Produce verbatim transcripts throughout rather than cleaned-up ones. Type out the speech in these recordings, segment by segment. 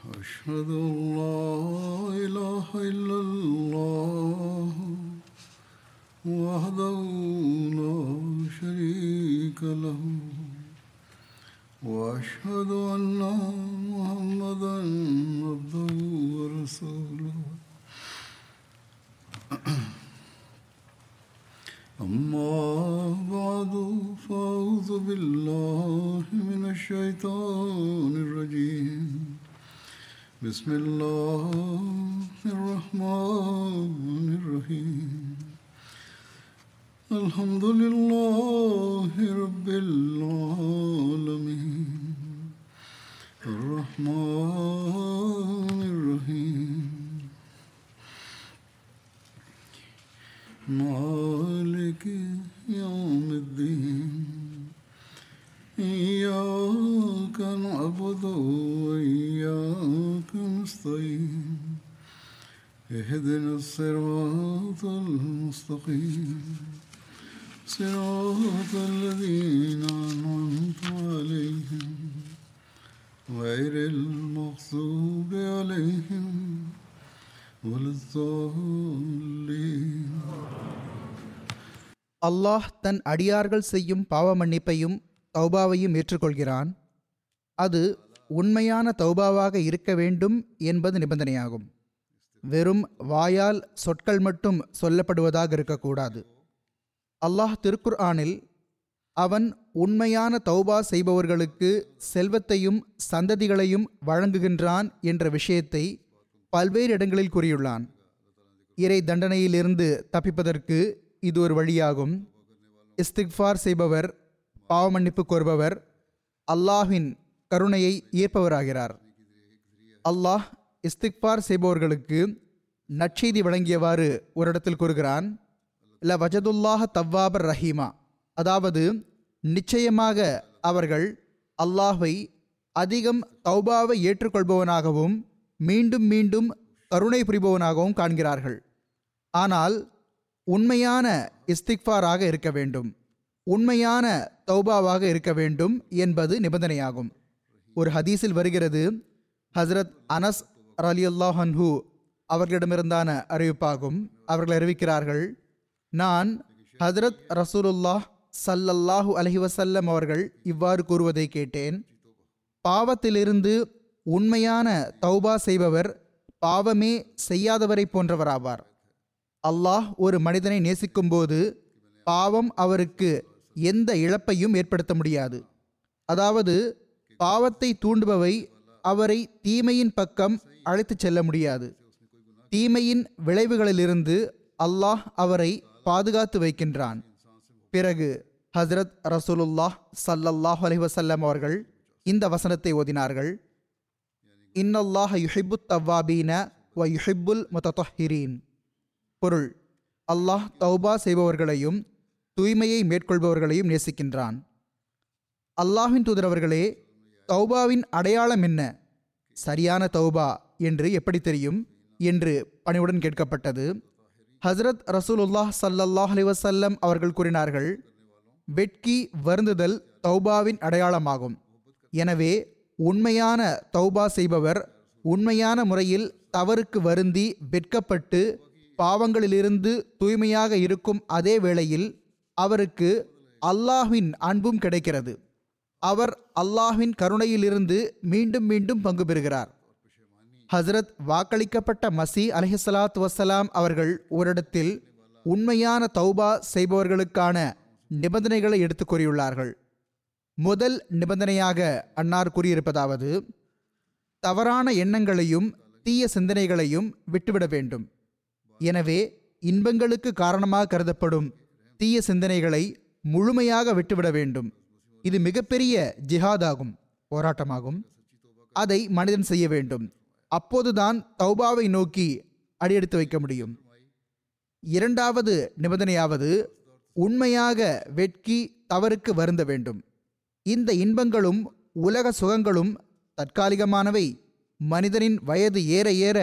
أشهد أن لا إله إلا الله وحده لا شريك له وأشهد أن محمدا عبده ورسوله أما بعد فأعوذ بالله من الشيطان الرجيم بسم الله الرحمن الرحيم الحمد لله رب العالمين الرحمن الرحيم مالك يوم الدين إياك نعبد وإياك نستعين اهدنا الصراط المستقيم صراط الذين أنعمت عليهم غير المغضوب عليهم ولا الضالين. அல்லாஹ் தன் அடியார்கள் செய்யும் பாவ மன்னிப்பையும் தௌபாவையும் ஏற்றுக்கொள்கிறான். அது உண்மையான தௌபாவாக இருக்க வேண்டும் என்பது நிபந்தனையாகும். வெறும் வாயால் சொற்கள் மட்டும் சொல்லப்படுவதாக இருக்கக்கூடாது. அல்லாஹ் திருக்குர்ஆனில் அவன் உண்மையான தௌபா செய்பவர்களுக்கு செல்வத்தையும் சந்ததிகளையும் வழங்குகின்றான் என்ற விஷயத்தை பல்வேறு இடங்களில் கூறியுள்ளான். இறை தண்டனையிலிருந்து தப்பிப்பதற்கு இது ஒரு வழியாகும். இஸ்திக்ஃபார் செய்பவர், பாவ மன்னிப்பு கோருபவர் அல்லாஹின் கருணையை ஏற்பவராகிறார். அல்லாஹ் இஸ்திக்பார் செய்பவர்களுக்கு நற்செய்தி வழங்கியவாறு ஒரு இடத்தில் கூறுகிறான், ல வஜதுல்லாஹ தவ்வாபர் ரஹீமா, அதாவது நிச்சயமாக அவர்கள் அல்லாஹை அதிகம் தௌபாவை ஏற்றுக்கொள்பவனாகவும் மீண்டும் மீண்டும் கருணை புரிபவனாகவும் காண்கிறார்கள். ஆனால் உண்மையான இஸ்திக்பாராக இருக்க வேண்டும், உண்மையான தௌபாவாக இருக்க வேண்டும் என்பது நிபந்தனையாகும். ஒரு ஹதீஸில் வருகிறது, ஹசரத் அனஸ் ரலியல்லாஹு அன்ஹு அவர்களிடமிருந்தான அறிவிப்பாகும். அவர்கள் அறிவிக்கிறார்கள், நான் ஹசரத் ரசூலுல்லாஹ் ஸல்லல்லாஹு அலைஹி வஸல்லம் அவர்கள் இவ்வாறு கூறுவதை கேட்டேன், பாவத்திலிருந்து உண்மையான தௌபா செய்பவர் பாவமே செய்யாதவரை போன்றவராவார். அல்லாஹ் ஒரு மனிதனை நேசிக்கும் போது பாவம் அவருக்கு எந்த இழப்பையும் ஏற்படுத்த முடியாது. அதாவது பாவத்தை தூண்டுபவை அவரை தீமையின் பக்கம் அழைத்து செல்ல முடியாது. தீமையின் விளைவுகளிலிருந்து அல்லாஹ் அவரை பாதுகாத்து வைக்கின்றான். பிறகு ஹசரத் ரசூலுல்லாஹ் ஸல்லல்லாஹு அலைஹி வஸல்லம் அவர்கள் இந்த வசனத்தை ஓதினார்கள், இன்னல்லாஹ யுஹிப்புத் தவ்வாபீன வ யுஹிப்புல் முதத்தஹிரீன். பொருள், அல்லாஹ் தௌபா செய்பவர்களையும் தூய்மையை மேற்கொள்பவர்களையும் நேசிக்கின்றான். அல்லாஹின் தூதரவர்களே, தௌபாவின் அடையாளம் என்ன, சரியான தௌபா என்று எப்படி தெரியும் என்று பணிவுடன் கேட்கப்பட்டது. ஹசரத் ரசூலுல்லாஹ் ஸல்லல்லாஹு அலைஹி வஸல்லம் அவர்கள் கூறினார்கள், வெட்கி வருந்துதல் தௌபாவின் அடையாளமாகும். எனவே உண்மையான தௌபா செய்பவர் உண்மையான முறையில் தவறுக்கு வருந்தி வெட்கப்பட்டு பாவங்களிலிருந்து தூய்மையாக இருக்கும் அதே வேளையில் அவருக்கு அல்லாஹ்வின் அன்பும் கிடைக்கிறது. அவர் அல்லாஹ்வின் கருணையிலிருந்து மீண்டும் மீண்டும் பங்கு பெறுகிறார். ஹசரத் வாக்களிக்கப்பட்ட மசி அலைஹிஸ்ஸலாத்து வசலாம் அவர்கள் ஓரிடத்தில் உண்மையான தௌபா செய்பவர்களுக்கான நிபந்தனைகளை எடுத்து கூறியுள்ளார்கள். முதல் நிபந்தனையாக அன்னார் கூறியிருப்பதாவது, தவறான எண்ணங்களையும் தீய சிந்தனைகளையும் விட்டுவிட வேண்டும். எனவே இன்பங்களுக்கு காரணமாக கருதப்படும் தீய சிந்தனைகளை முழுமையாக விட்டுவிட வேண்டும். இது மிகப்பெரிய ஜிஹாதாகும், போராட்டமாகும். அதை மனிதன் செய்ய வேண்டும். அப்போதுதான் தௌபாவை நோக்கி அடியெடுத்து வைக்க முடியும். இரண்டாவது நிபந்தனையாவது உண்மையாக வெட்கி தவறுக்கு வருந்த வேண்டும். இந்த இன்பங்களும் உலக சுகங்களும் தற்காலிகமானவை. மனிதனின் வயது ஏற ஏற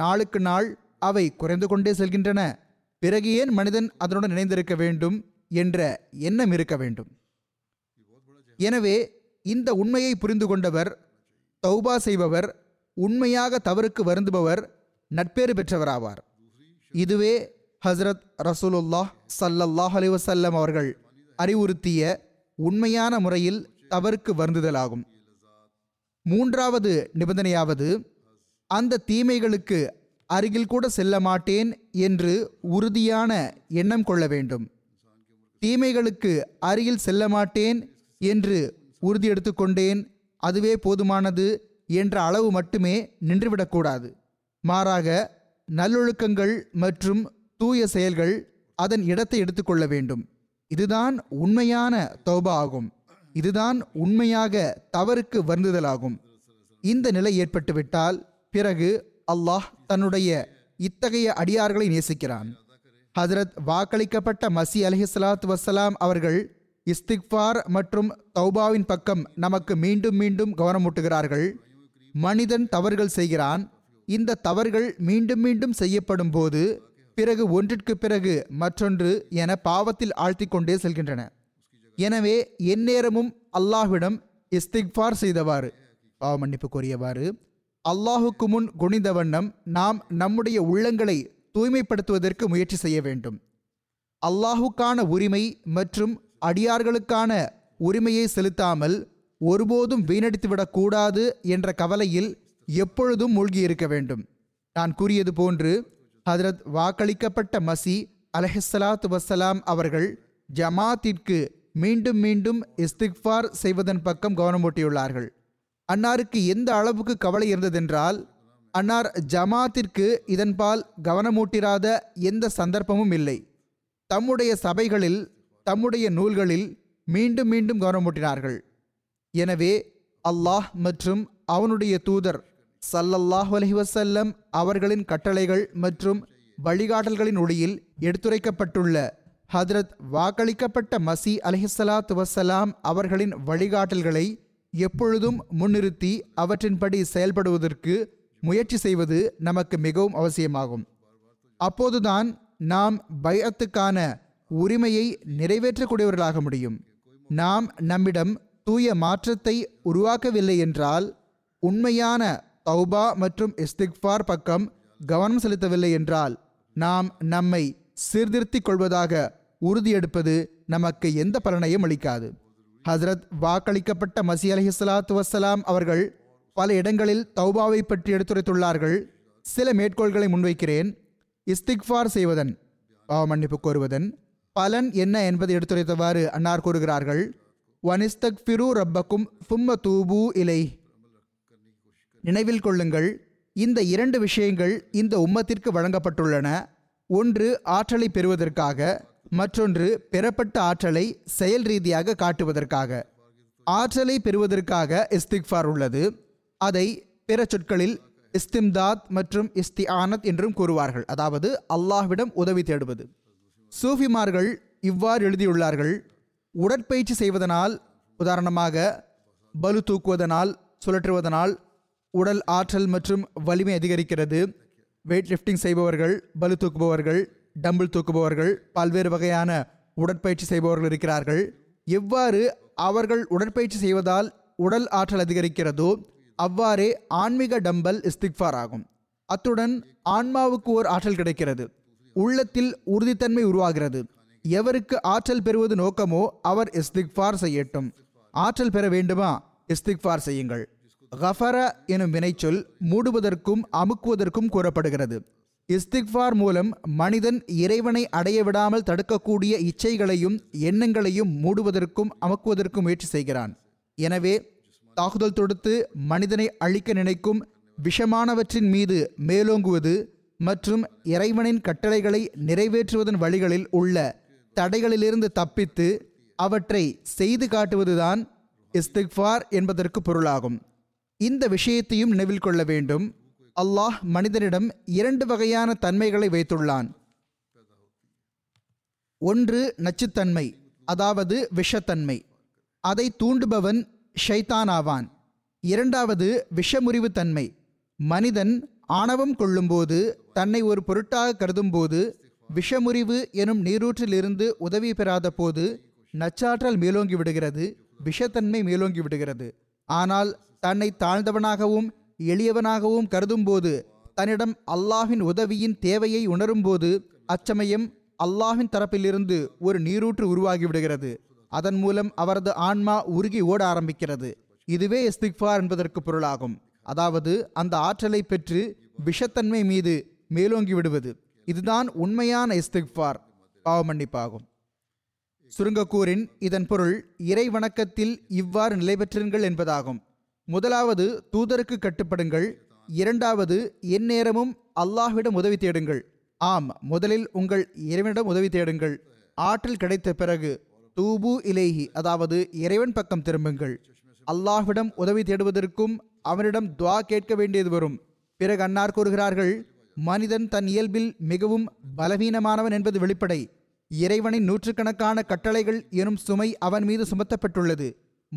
நாளுக்கு நாள் அவை குறைந்து கொண்டே செல்கின்றன. பிறகு ஏன் மனிதன் அதனுடன் இணைந்திருக்க வேண்டும் என்ற எண்ணம் இருக்க வேண்டும். எனவே இந்த உண்மையை புரிந்து கொண்டவர், தௌபா செய்பவர் உண்மையாக தவறுக்கு வருந்துபவர் நட்பேறு பெற்றவராவார். இதுவே ஹசரத் ரசூலுல்லாஹ் ஸல்லல்லாஹு அலைஹி வஸல்லம் அவர்கள் அறிவுறுத்திய உண்மையான முறையில் தவறுக்கு வருந்துதலாகும். மூன்றாவது நிபந்தனையாவது அந்த தீமைகளுக்கு அருகில் கூட செல்ல மாட்டேன் என்று உறுதியான எண்ணம் கொள்ள வேண்டும். தீமைகளுக்கு அருகில் செல்ல மாட்டேன் என்று உறுதி எடுத்துக்கொண்டேன், அதுவே போதுமானது என்ற அளவு மட்டுமே நின்றுவிடக்கூடாது. மாறாக நல்லொழுக்கங்கள் மற்றும் தூய செயல்கள் அதன் இடத்தை எடுத்துக்கொள்ள வேண்டும். இதுதான் உண்மையான தௌபா ஆகும். இதுதான் உண்மையாக தவறுக்கு வருந்துதலாகும். இந்த நிலை ஏற்பட்டுவிட்டால் பிறகு அல்லாஹ் தன்னுடைய இத்தகைய அடியார்களை நேசிக்கிறான். ஹஜ்ரத் வாக்களிக்கப்பட்ட மசி அலைஹிஸ்ஸலாத்து வஸ்ஸலாம் அவர்கள் இஸ்திக்ஃபார் மற்றும் தௌபாவின் பக்கம் நமக்கு மீண்டும் மீண்டும் கவனமூட்டுகிறார்கள். மனிதன் தவறுகள் செய்கிறான். இந்த தவறுகள் மீண்டும் மீண்டும் செய்யப்படும் போது பிறகு ஒன்றிற்கு பிறகு மற்றொன்று என பாவத்தில் ஆழ்த்தி கொண்டே செல்கின்றன. எனவே எந்நேரமும் அல்லாஹ்விடம் இஸ்திக்ஃபார் செய்தவாறு, பாவ மன்னிப்பு கோரியவாறு, அல்லாஹுக்கு முன் குனிந்த வண்ணம் நாம் நம்முடைய உள்ளங்களை தூய்மைப்படுத்துவதற்கு முயற்சி செய்ய வேண்டும். அல்லாஹுக்கான உரிமை மற்றும் அடியார்களுக்கான உரிமையை செலுத்தாமல் ஒருபோதும் வீணடித்துவிடக்கூடாது என்ற கவலையில் எப்பொழுதும் மூழ்கியிருக்க வேண்டும். நான் கூறியது போன்று ஹஜ்ரத் வாக்களிக்கப்பட்ட மசி அலைஹிஸ்ஸலாத்து வஸ்ஸலாம் அவர்கள் ஜமாத்திற்கு மீண்டும் மீண்டும் இஸ்திக்ஃபார் செய்வதன் பக்கம் கவனமூட்டியுள்ளார்கள். அன்னாருக்கு எந்த அளவுக்கு கவலை இருந்ததென்றால், அன்னார் ஜமாத்திற்கு இதன்பால் கவனமூட்டிராத எந்த சந்தர்ப்பமும் இல்லை. தம்முடைய சபைகளில், தம்முடைய நூல்களில் மீண்டும் மீண்டும் கவனமூட்டினார்கள். எனவே அல்லாஹ் மற்றும் அவனுடைய தூதர் ஸல்லல்லாஹு அலைஹி வஸல்லம் அவர்களின் கட்டளைகள் மற்றும் வழிகாட்டல்களின் ஒளியில் எடுத்துரைக்கப்பட்டுள்ள ஹஜ்ரத் வாக்களிக்கப்பட்ட மசி அலைஹிஸ்ஸலாத்து வஸ்ஸலாம் அவர்களின் வழிகாட்டல்களை எப்பொழுதும் முன்னிறுத்தி அவற்றின்படி செயல்படுவதற்கு முயற்சி செய்வது நமக்கு மிகவும் அவசியமாகும். அப்போதுதான் நாம் பைஅத்துக்கான உரிமையை நிறைவேற்றக்கூடியவர்களாக முடியும். நாம் நம்மிடம் தூய மாற்றத்தை உருவாக்கவில்லை என்றால், உண்மையான தௌபா மற்றும் இஸ்திக்ஃபார் பக்கம் கவனம் செலுத்தவில்லை என்றால், நாம் நம்மை சீர்திருத்திக் கொள்வதாக உறுதியெடுப்பது நமக்கு எந்த பலனையும் அளிக்காது. ஹஜ்ரத் வாக்களிக்கப்பட்ட மசி அலைஹிஸ்ஸலாத்து வஸ்ஸலாம் அவர்கள் பல இடங்களில் தௌபாவை பற்றி எடுத்துரைத்துள்ளார்கள். சில மேற்கோள்களை முன்வைக்கிறேன். இஸ்திக்ஃபார் செய்வதன், பாவ மன்னிப்பு கோருவதன் பலன் என்ன என்பதை எடுத்துரைத்தவாறு அன்னார் கூறுகிறார்கள். வனிஸ்தக்ஃபிரு ரப்பக்கும் சும்ம தூபு இலை. நினைவில் கொள்ளுங்கள், இந்த இரண்டு விஷயங்கள் இந்த உம்மத்திற்கு வழங்கப்பட்டுள்ளன. ஒன்று ஆற்றலை பெறுவதற்காக, மற்றொன்று பெறப்பட்ட ஆற்றலை செயல் ரீதியாக காட்டுவதற்காக. ஆற்றலை பெறுவதற்காக இஸ்திக்ஃபார் உள்ளது. அதை பிற சொற்களில் இஸ்திம்தாத் மற்றும் இஸ்திஆனத் என்றும் கூறுவார்கள், அதாவது அல்லாஹ்விடம் உதவி தேடுவது. சூஃபிமார்கள் இவ்வாறு எழுதியுள்ளார்கள். உடற்பயிற்சி செய்வதனால், உதாரணமாக பலு தூக்குவதனால், சுழற்றுவதனால் உடல் ஆற்றல் மற்றும் வலிமை அதிகரிக்கிறது. வெயிட் லிஃப்டிங் செய்பவர்கள், பலு தூக்குபவர்கள், டம்பிள் தூக்குபவர்கள், பல்வேறு வகையான உடற்பயிற்சி செய்பவர்கள் இருக்கிறார்கள். எவ்வாறு அவர்கள் உடற்பயிற்சி செய்வதால் உடல் ஆற்றல் அதிகரிக்கிறதோ அவ்வாறே ஆன்மீக டம்பல் இஸ்திக்ஃபார் ஆகும். அத்துடன் ஆன்மாவுக்கு ஓர் ஆற்றல் கிடைக்கிறது. உள்ளத்தில் உறுதித்தன்மை உருவாகிறது. எவருக்கு ஆற்றல் பெறுவது நோக்கமோ அவர் இஸ்திக்ஃபார் செய்யட்டும். ஆற்றல் பெற வேண்டுமா? இஸ்திக்ஃபார் செய்யுங்கள். கஃபர எனும் வினைச்சொல் மூடுவதற்கும் அமுக்குவதற்கும் கூறப்படுகிறது. இஸ்திக்ஃபார் மூலம் மனிதன் இறைவனை அடைய விடாமல் தடுக்கக்கூடிய இச்சைகளையும் எண்ணங்களையும் மூடுவதற்கும் அமுக்குவதற்கும் முயற்சி செய்கிறான். எனவே தாக்குதல் தொடுத்து மனிதனை அழிக்க நினைக்கும் விஷமானவற்றின் மீது மேலோங்குவது மற்றும் இறைவனின் கட்டளைகளை நிறைவேற்றுவதன் வழிகளில் உள்ள தடைகளிலிருந்து தப்பித்து அவற்றை செய்து காட்டுவதுதான் இஸ்திக்ஃபார் என்பதற்கு பொருளாகும். இந்த விஷயத்தையும் நினைவில் கொள்ள வேண்டும். அல்லாஹ் மனிதனிடம் இரண்டு வகையான தன்மைகளை வைத்துள்ளான். ஒன்று நச்சுத்தன்மை, அதாவது விஷத்தன்மை. அதை தூண்டுபவன் ஷைத்தான் ஆவான். இரண்டாவது விஷமுறிவு தன்மை. மனிதன் ஆணவம் கொள்ளும்போது, தன்னை ஒரு பொருட்டாக கருதும் போது, விஷமுறிவு எனும் நீரூற்றிலிருந்து உதவி பெறாத போது நச்சாற்றல் மேலோங்கி விடுகிறது, விஷத்தன்மை மேலோங்கி விடுகிறது. ஆனால் தன்னை தாழ்ந்தவனாகவும் எளியவனாகவும் கருதும்போது, தன்னிடம் அல்லாஹ்வின் உதவியின் தேவையை உணரும்போது அச்சமயம் அல்லாஹ்வின் தரப்பிலிருந்து ஒரு நீரூற்று உருவாகிவிடுகிறது. அதன் மூலம் அவரது ஆன்மா உருகி ஓட ஆரம்பிக்கிறது. இதுவே இஸ்திக்ஃபார் என்பதற்கு பொருளாகும். அதாவது அந்த ஆற்றலை பெற்று விஷத்தன்மை மீது மேலோங்கி விடுவது. இதுதான் உண்மையான இஸ்திக்ஃபார், பாவமன்னிப்பாகும். சுருங்கக்கூரின் இதன் பொருள் இறை வணக்கத்தில் இவ்வாறு நிலை பெற்றுங்கள் என்பதாகும். முதலாவது, தூதருக்கு கட்டுப்படுங்கள். இரண்டாவது, எந்நேரமும் அல்லாஹ்விடம் உதவி தேடுங்கள். ஆம், முதலில் உங்கள் இறைவனிடம் உதவி தேடுங்கள். ஆற்றல் கிடைத்த பிறகு தூபு இலேஹி, அதாவது இறைவன் பக்கம் திரும்புங்கள். அல்லாஹ்விடம் உதவி தேடுவதற்கும் அவனிடம் துவா கேட்க வேண்டியது வரும். பிறகு அன்னார் கூறுகிறார்கள், மனிதன் தன் இயல்பில் மிகவும் பலவீனமானவன் என்பது வெளிப்படை. இறைவனின் நூற்றுக்கணக்கான கட்டளைகள் எனும் சுமை அவன் மீது சுமத்தப்பட்டுள்ளது.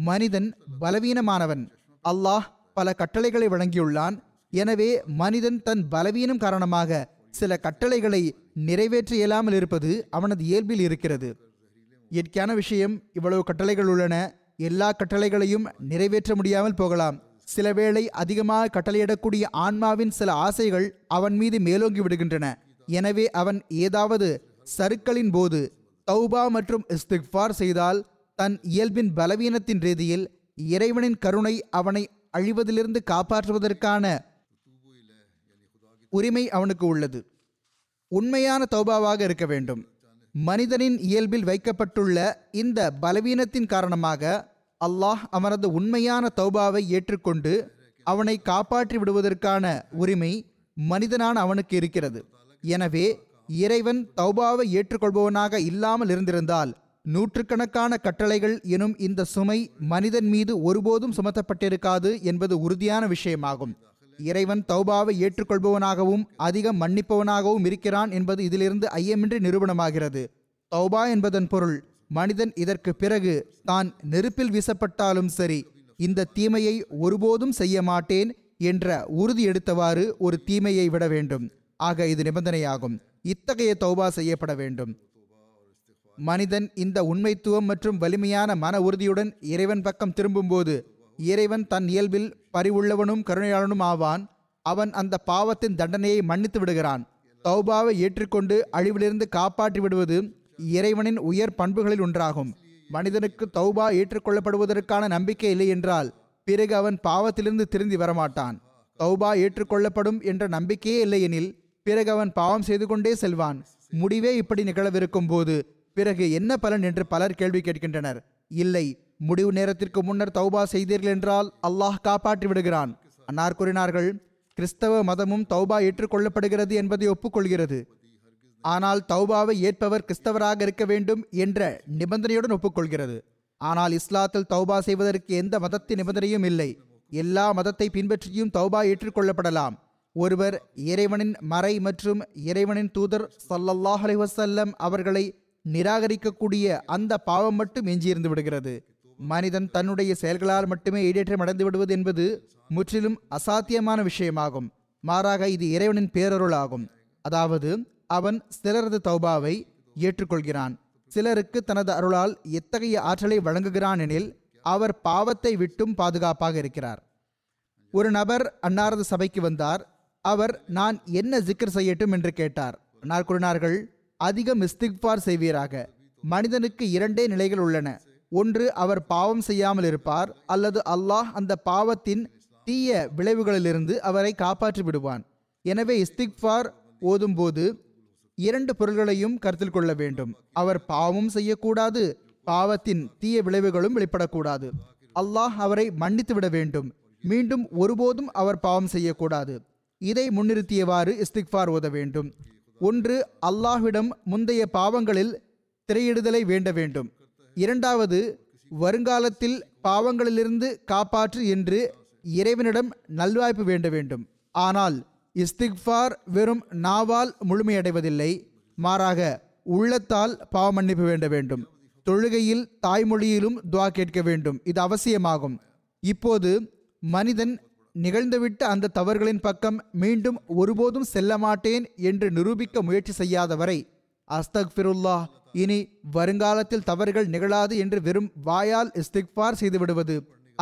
மனிதன் பலவீனமானவன். அல்லாஹ் பல கட்டளைகளை வழங்கியுள்ளான். எனவே மனிதன் தன் பலவீனம் காரணமாக சில கட்டளைகளை நிறைவேற்ற இயலாமல் இருப்பது அவனது இயல்பில் இருக்கிறது. இயற்கையான விஷயம், இவ்வளவு கட்டளைகள் உள்ளன, எல்லா கட்டளைகளையும் நிறைவேற்ற முடியாமல் போகலாம். சில வேளை அதிகமாக கட்டளையிடக்கூடிய ஆன்மாவின் சில ஆசைகள் அவன் மீது மேலோங்கி விடுகின்றன. எனவே அவன் ஏதாவது சறுக்களின் போது தௌபா மற்றும் இஸ்திக்ஃபார் செய்தால் தன் இயல்பின் பலவீனத்தின் ரீதியில் இறைவனின் கருணை அவனை அழிவதிலிருந்து காப்பாற்றுவதற்கான உரிமை அவனுக்கு உள்ளது. உண்மையான தௌபாவாக இருக்க வேண்டும். மனிதனின் இயல்பில் வைக்கப்பட்டுள்ள இந்த பலவீனத்தின் காரணமாக அல்லாஹ் அவனது உண்மையான தௌபாவை ஏற்றுக்கொண்டு அவனை காப்பாற்றி விடுவதற்கான உரிமை மனிதனான அவனுக்கு இருக்கிறது. எனவே இறைவன் தௌபாவை ஏற்றுக்கொள்பவனாக இல்லாமல் இருந்திருந்தால் நூற்றுக்கணக்கான கட்டளைகள் எனும் இந்த சுமை மனிதன் மீது ஒருபோதும் சுமத்தப்பட்டிருக்காது என்பது உறுதியான விஷயமாகும். இறைவன் தௌபாவை ஏற்றுக்கொள்பவனாகவும் அதிக மன்னிப்பவனாகவும் இருக்கிறான் என்பது இதிலிருந்து ஐயமின்றி நிரூபணமாகிறது. தௌபா என்பதன் பொருள் மனிதன் இதற்கு பிறகு தான் நெருப்பில் வீசப்பட்டாலும் சரி, இந்த தீமையை ஒருபோதும் செய்ய மாட்டேன் என்ற உறுதி எடுத்தவாறு ஒரு தீமையை விட வேண்டும். ஆக இது நிபந்தனையாகும். இத்தகைய தௌபா செய்யப்பட வேண்டும். மனிதன் இந்த உண்மைத்துவம் மற்றும் வலிமையான மன உறுதியுடன் இறைவன் பக்கம் திரும்பும்போது இறைவன் தன் இயல்பில் பரிவுள்ளவனும் கருணையாளனும் ஆவான். அவன் அந்த பாவத்தின் தண்டனையை மன்னித்து விடுகிறான். தௌபாவை ஏற்றுக்கொண்டு அழிவிலிருந்து காப்பாற்றி விடுவது இறைவனின் உயர் பண்புகளில் ஒன்றாகும். மனிதனுக்கு தௌபா ஏற்றுக்கொள்ளப்படுவதற்கான நம்பிக்கை இல்லை என்றால் பிறகு அவன் பாவத்திலிருந்து திருந்தி வரமாட்டான். தௌபா ஏற்றுக்கொள்ளப்படும் என்ற நம்பிக்கையே இல்லையெனில் பிறகு அவன் பாவம் செய்து கொண்டே செல்வான். முடிவே இப்படி நிகழவிருக்கும் போது பிறகு என்ன பலன் என்று பலர் கேள்வி கேட்கின்றனர். இல்லை, முடிவு நேரத்திற்கு முன்னர் தௌபா செய்தீர்கள் என்றால் அல்லாஹ் காப்பாற்றி விடுகிறான். அன்னார் கூறினார்கள், கிறிஸ்தவ மதமும் தௌபா ஏற்றுக்கொள்ளப்படுகிறது என்பதை ஒப்புக்கொள்கிறது. ஆனால் தௌபாவை ஏற்பவர் கிறிஸ்தவராக இருக்க வேண்டும் என்ற நிபந்தனையுடன் ஒப்புக்கொள்கிறது. ஆனால் இஸ்லாத்தில் தௌபா செய்வதற்கு எந்த மதத்தின் நிபந்தனையும் இல்லை. எல்லா மதத்தை பின்பற்றியும் தௌபா ஏற்றுக்கொள்ளப்படலாம். ஒருவர் இறைவனின் மறை மற்றும் இறைவனின் தூதர் ஸல்லல்லாஹு அலைஹி வஸல்லம் அவர்களை நிராகரிக்கக்கூடிய அந்த பாவம் மட்டும் எஞ்சியிருந்து விடுகிறது. மனிதன் தன்னுடைய செயல்களால் மட்டுமே ஈடேற்றம் அடைந்து விடுவது என்பது முற்றிலும் அசாத்தியமான விஷயமாகும். மாறாக இது இறைவனின் பேரருளாகும். அதாவது அவன் சிலரது தௌபாவை ஏற்றுக்கொள்கிறான், சிலருக்கு தனது அருளால் எத்தகைய ஆற்றலை வழங்குகிறான் எனில் அவர் பாவத்தை விட்டும் பாதுகாப்பாக இருக்கிறார். ஒரு நபர் அன்னாரது சபைக்கு வந்தார். அவர், நான் என்ன ஜிக்கர் செய்யட்டும் என்று கேட்டார். அன்னார் கூறினார்கள், அதிகம் இஸ்திக்ஃபார் செய்வீராக. மனிதனுக்கு இரண்டே நிலைகள் உள்ளன. ஒன்று, அவர் பாவம் செய்யாமல் இருப்பார், அல்லது அல்லாஹ் அந்த பாவத்தின் தீய விளைவுகளிலிருந்து அவரை காப்பாற்றி விடுவான். எனவே இஸ்திக்ஃபார் ஓதும்போது இரண்டு பொருள்களையும் கருத்தில் கொள்ள வேண்டும். அவர் பாவமும் செய்யக்கூடாது, பாவத்தின் தீய விளைவுகளும் வெளிப்படக்கூடாது. அல்லாஹ் அவரை மன்னித்து விட வேண்டும். மீண்டும் ஒருபோதும் அவர் பாவம் செய்யக்கூடாது. இதை முன்னிறுத்தியவாறு இஸ்திக்ஃபார் ஓத வேண்டும். ஒன்று, அல்லாஹ்விடம் முந்தைய பாவங்களில் திரையிடுதலை வேண்ட வேண்டும். இரண்டாவது, வருங்காலத்தில் பாவங்களிலிருந்து காப்பாற்று என்று இறைவனிடம் நல்வாய்ப்பு வேண்ட வேண்டும். ஆனால் இஸ்திக்ஃபார் வெறும் நாவால் முழுமையடைவதில்லை, மாறாக உள்ளத்தால் பாவமன்னிப்பு வேண்ட வேண்டும். தொழுகையில் தாய்மொழியிலும் துவா கேட்க வேண்டும். இது அவசியமாகும். இப்போது மனிதன் நிகழ்ந்துவிட்ட அந்த தவறுகளின் பக்கம் மீண்டும் ஒருபோதும் செல்ல மாட்டேன் என்று நிரூபிக்க முயற்சி செய்யாதவரை அஸ்தக்ஃபிருல்லாஹ், இனி வருங்காலத்தில் தவறுகள் நிகழாது என்று வெறும் வாயால் இஸ்திக்ஃபார் செய்து விடுவது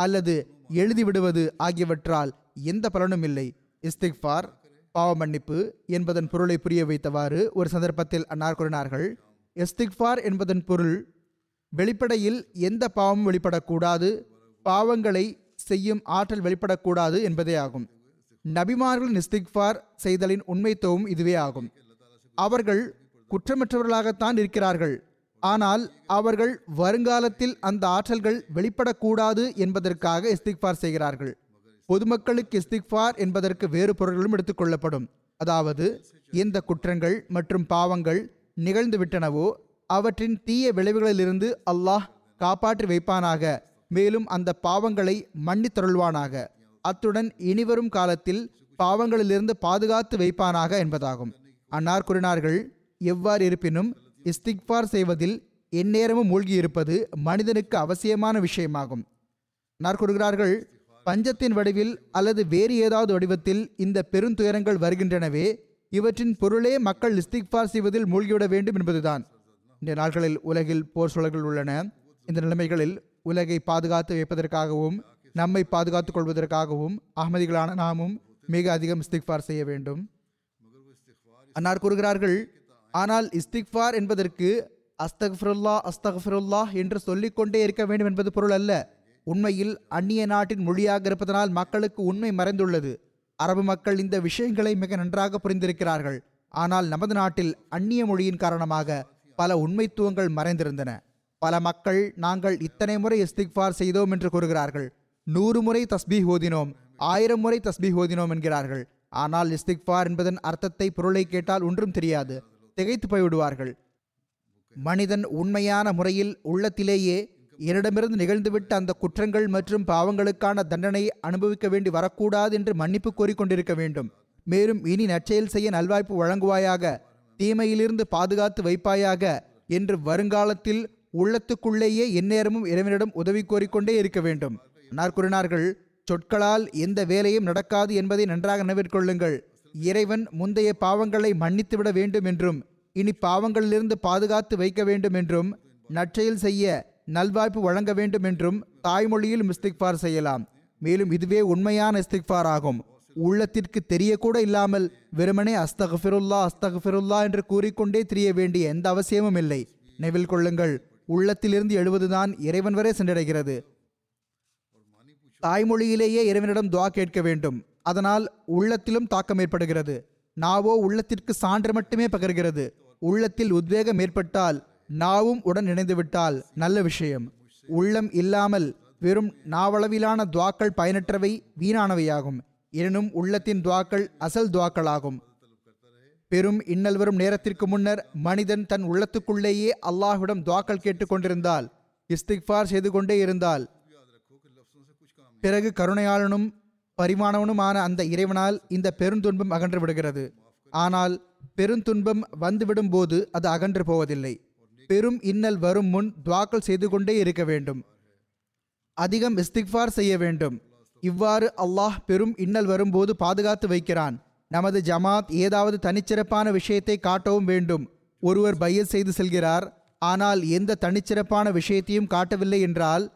அல்லது எழுதி விடுவது ஆகியவற்றால் எந்த பலனும் இல்லை. இஸ்திக்ஃபார், பாவ மன்னிப்பு என்பதன் பொருளை புரிய வைத்தவாறு ஒரு சந்தர்ப்பத்தில் அன்னார் கூறினார்கள், இஸ்திக்ஃபார் என்பதன் பொருள் வெளிப்படையில் எந்த பாவமும் வெளிப்படக்கூடாது, பாவங்களை செய்யும் ஆற்றல் வெளிப்படக்கூடாது என்பதே ஆகும். நபிமார்களின் இஸ்திக்ஃபார் செய்தலின் உண்மைத்துவம் இதுவே ஆகும். அவர்கள் குற்றமற்றவர்களாகத்தான் இருக்கிறார்கள், ஆனால் அவர்கள் வருங்காலத்தில் அந்த ஆற்றல்கள் வெளிப்படக்கூடாது என்பதற்காக இஸ்திக்ஃபார் செய்கிறார்கள். பொதுமக்களுக்கு இஸ்திக்ஃபார் என்பதற்கு வேறு பொருள்களும் எடுத்துக்கொள்ளப்படும். அதாவது எந்த குற்றங்கள் மற்றும் பாவங்கள் நிகழ்ந்துவிட்டனவோ அவற்றின் தீய விளைவுகளிலிருந்து அல்லாஹ் காப்பாற்றி வைப்பானாக, மேலும் அந்த பாவங்களை மன்னித்தருள்வானாக, அத்துடன் இனிவரும் காலத்தில் பாவங்களிலிருந்து பாதுகாத்து வைப்பானாக என்பதாகும். அன்னார் கூறினார்கள், எவ்வாறு இருப்பினும் இஸ்திக்ஃபார் செய்வதில் எந்நேரமும் மூழ்கி இருப்பது மனிதனுக்கு அவசியமான விஷயமாகும். அன்னார் கூறுகிறார்கள், பஞ்சத்தின் வடிவில் அல்லது வேறு ஏதாவது வடிவத்தில் இந்த பெருந்துயரங்கள் வருகின்றனவே, இவற்றின் பொருளே மக்கள் இஸ்திக்ஃபார் செய்வதில் மூழ்கிவிட வேண்டும் என்பதுதான். இன்றைய நாட்களில் உலகில் போர் சூழல்கள் உள்ளன. இந்த நிலைமைகளில் உலகை பாதுகாத்து வைப்பதற்காகவும் நம்மை பாதுகாத்துக் கொள்வதற்காகவும் அகமதிகளான நாமும் மிக அதிகம் இஸ்திக்ஃபார் செய்ய வேண்டும். அன்னார் கூறுகிறார்கள், ஆனால் இஸ்திக்ஃபார் என்பதற்கு அஸ்தக்ஃபிருல்லா அஸ்தக்ஃபிருல்லா என்று சொல்லிக்கொண்டே இருக்க வேண்டும் என்பது பொருள் அல்ல. உண்மையில் அந்நிய நாட்டின் மொழியாக இருப்பதனால் மக்களுக்கு உண்மை மறைந்துள்ளது. அரபு மக்கள் இந்த விஷயங்களை மிக நன்றாக புரிந்திருக்கிறார்கள். ஆனால் நமது நாட்டில் அந்நிய மொழியின் காரணமாக பல உண்மைத்துவங்கள் மறைந்திருந்தன. பல மக்கள் நாங்கள் இத்தனை முறை இஸ்திக்ஃபார் செய்தோம் என்று கூறுகிறார்கள், நூறு முறை தஸ்பீஹ் ஓதினோம், ஆயிரம் முறை தஸ்பீஹ் ஓதினோம் என்கிறார்கள். ஆனால் இஸ்திக்ஃபார் என்பதன் அர்த்தத்தை பொருளை கேட்டால் ஒன்றும் தெரியாது, திகைத்து போய்விடுவார்கள். மனிதன் உண்மையான முறையில் உள்ளத்திலேயே என்னிடமிருந்து நிகழ்ந்துவிட்ட அந்த குற்றங்கள் மற்றும் பாவங்களுக்கான தண்டனையை அனுபவிக்க வேண்டி வரக்கூடாது என்று மன்னிப்பு கோரிக்கொண்டிருக்க வேண்டும். மேலும் இனி நற்செயல் செய்ய நல்வாய்ப்பு வழங்குவாயாக, தீமையிலிருந்து பாதுகாத்து வைப்பாயாக என்று வருங்காலத்தில் உள்ளத்துக்குள்ளேயே எந்நேரமும் இறைவனிடம் உதவி கோரிக்கொண்டே இருக்க வேண்டும். அன்னார் கூறினார்கள், சொற்களால் எந்த வேலையும் நடக்காது என்பதை நன்றாக நினைவிற்கொள்ளுங்கள். இறைவன் முந்தைய பாவங்களை மன்னித்துவிட வேண்டும் என்றும் இனி பாவங்களிலிருந்து பாதுகாத்து வைக்க வேண்டும் என்றும் நற்செயல் செய்ய நல்வாய்ப்பு வழங்க வேண்டும் என்றும் தாய்மொழியில் இஸ்திக்ஃபார் செய்யலாம். மேலும் இதுவே உண்மையான இஸ்திக்ஃபார் ஆகும். உள்ளத்திற்கு தெரியக்கூட இல்லாமல் வெறுமனே அஸ்தக்ஃபிருல்லா அஸ்தக்ஃபிருல்லா என்று கூறிக்கொண்டே தெரிய வேண்டிய எந்த அவசியமும் இல்லை. நினைவில் கொள்ளுங்கள், உள்ளத்திலிருந்து எழுவதுதான் இறைவன் வரை சென்றடைகிறது. தாய்மொழியிலேயே இறைவனிடம் துவா கேட்க வேண்டும். அதனால் உள்ளத்திலும் தாக்கம் ஏற்படுகிறது. நாவோ உள்ளத்திற்கு சான்று மட்டுமே பகர்கிறது. உள்ளத்தில் உத்வேகம் ஏற்பட்டால் நாவும் உடன் இணைந்துவிட்டால் நல்ல விஷயம். உள்ளம் இல்லாமல் வெறும் நாவளவிலான துவாக்கள் பயனற்றவை, வீணானவையாகும். எனினும் உள்ளத்தின் துவாக்கள் அசல் துவாக்களாகும். பெரும் இன்னல் வரும் நேரத்திற்கு முன்னர் மனிதன் தன் உள்ளத்துக்குள்ளேயே அல்லாஹ்விடம் துவாக்கள் கேட்டு கொண்டிருந்தால், இஸ்திக்ஃபார் செய்து கொண்டே இருந்தால், பிறகு கருணையாளனும் பரிமாணவனுமான அந்த இறைவனால் இந்த பெருந்துன்பம் அகன்று விடுகிறது. ஆனால் பெருந்துன்பம் வந்துவிடும் போது அது அகன்று போவதில்லை. பெரும் இன்னல் வரும் முன் துவாக்கள் செய்து கொண்டே இருக்க வேண்டும், அதிகம் இஸ்திக்ஃபார் செய்ய வேண்டும். இவ்வாறு அல்லாஹ் பெரும் இன்னல் வரும்போது பாதுகாத்து வைக்கிறான். நமது ஜமாத் ஏதாவது தனிச்சிறப்பான விஷயத்தை காட்டவும் வேண்டும். ஒருவர் பையல் செய்து செல்கிறார், ஆனால் எந்த தனிச்சிறப்பான விஷயத்தையும் காட்டவில்லை என்றால்,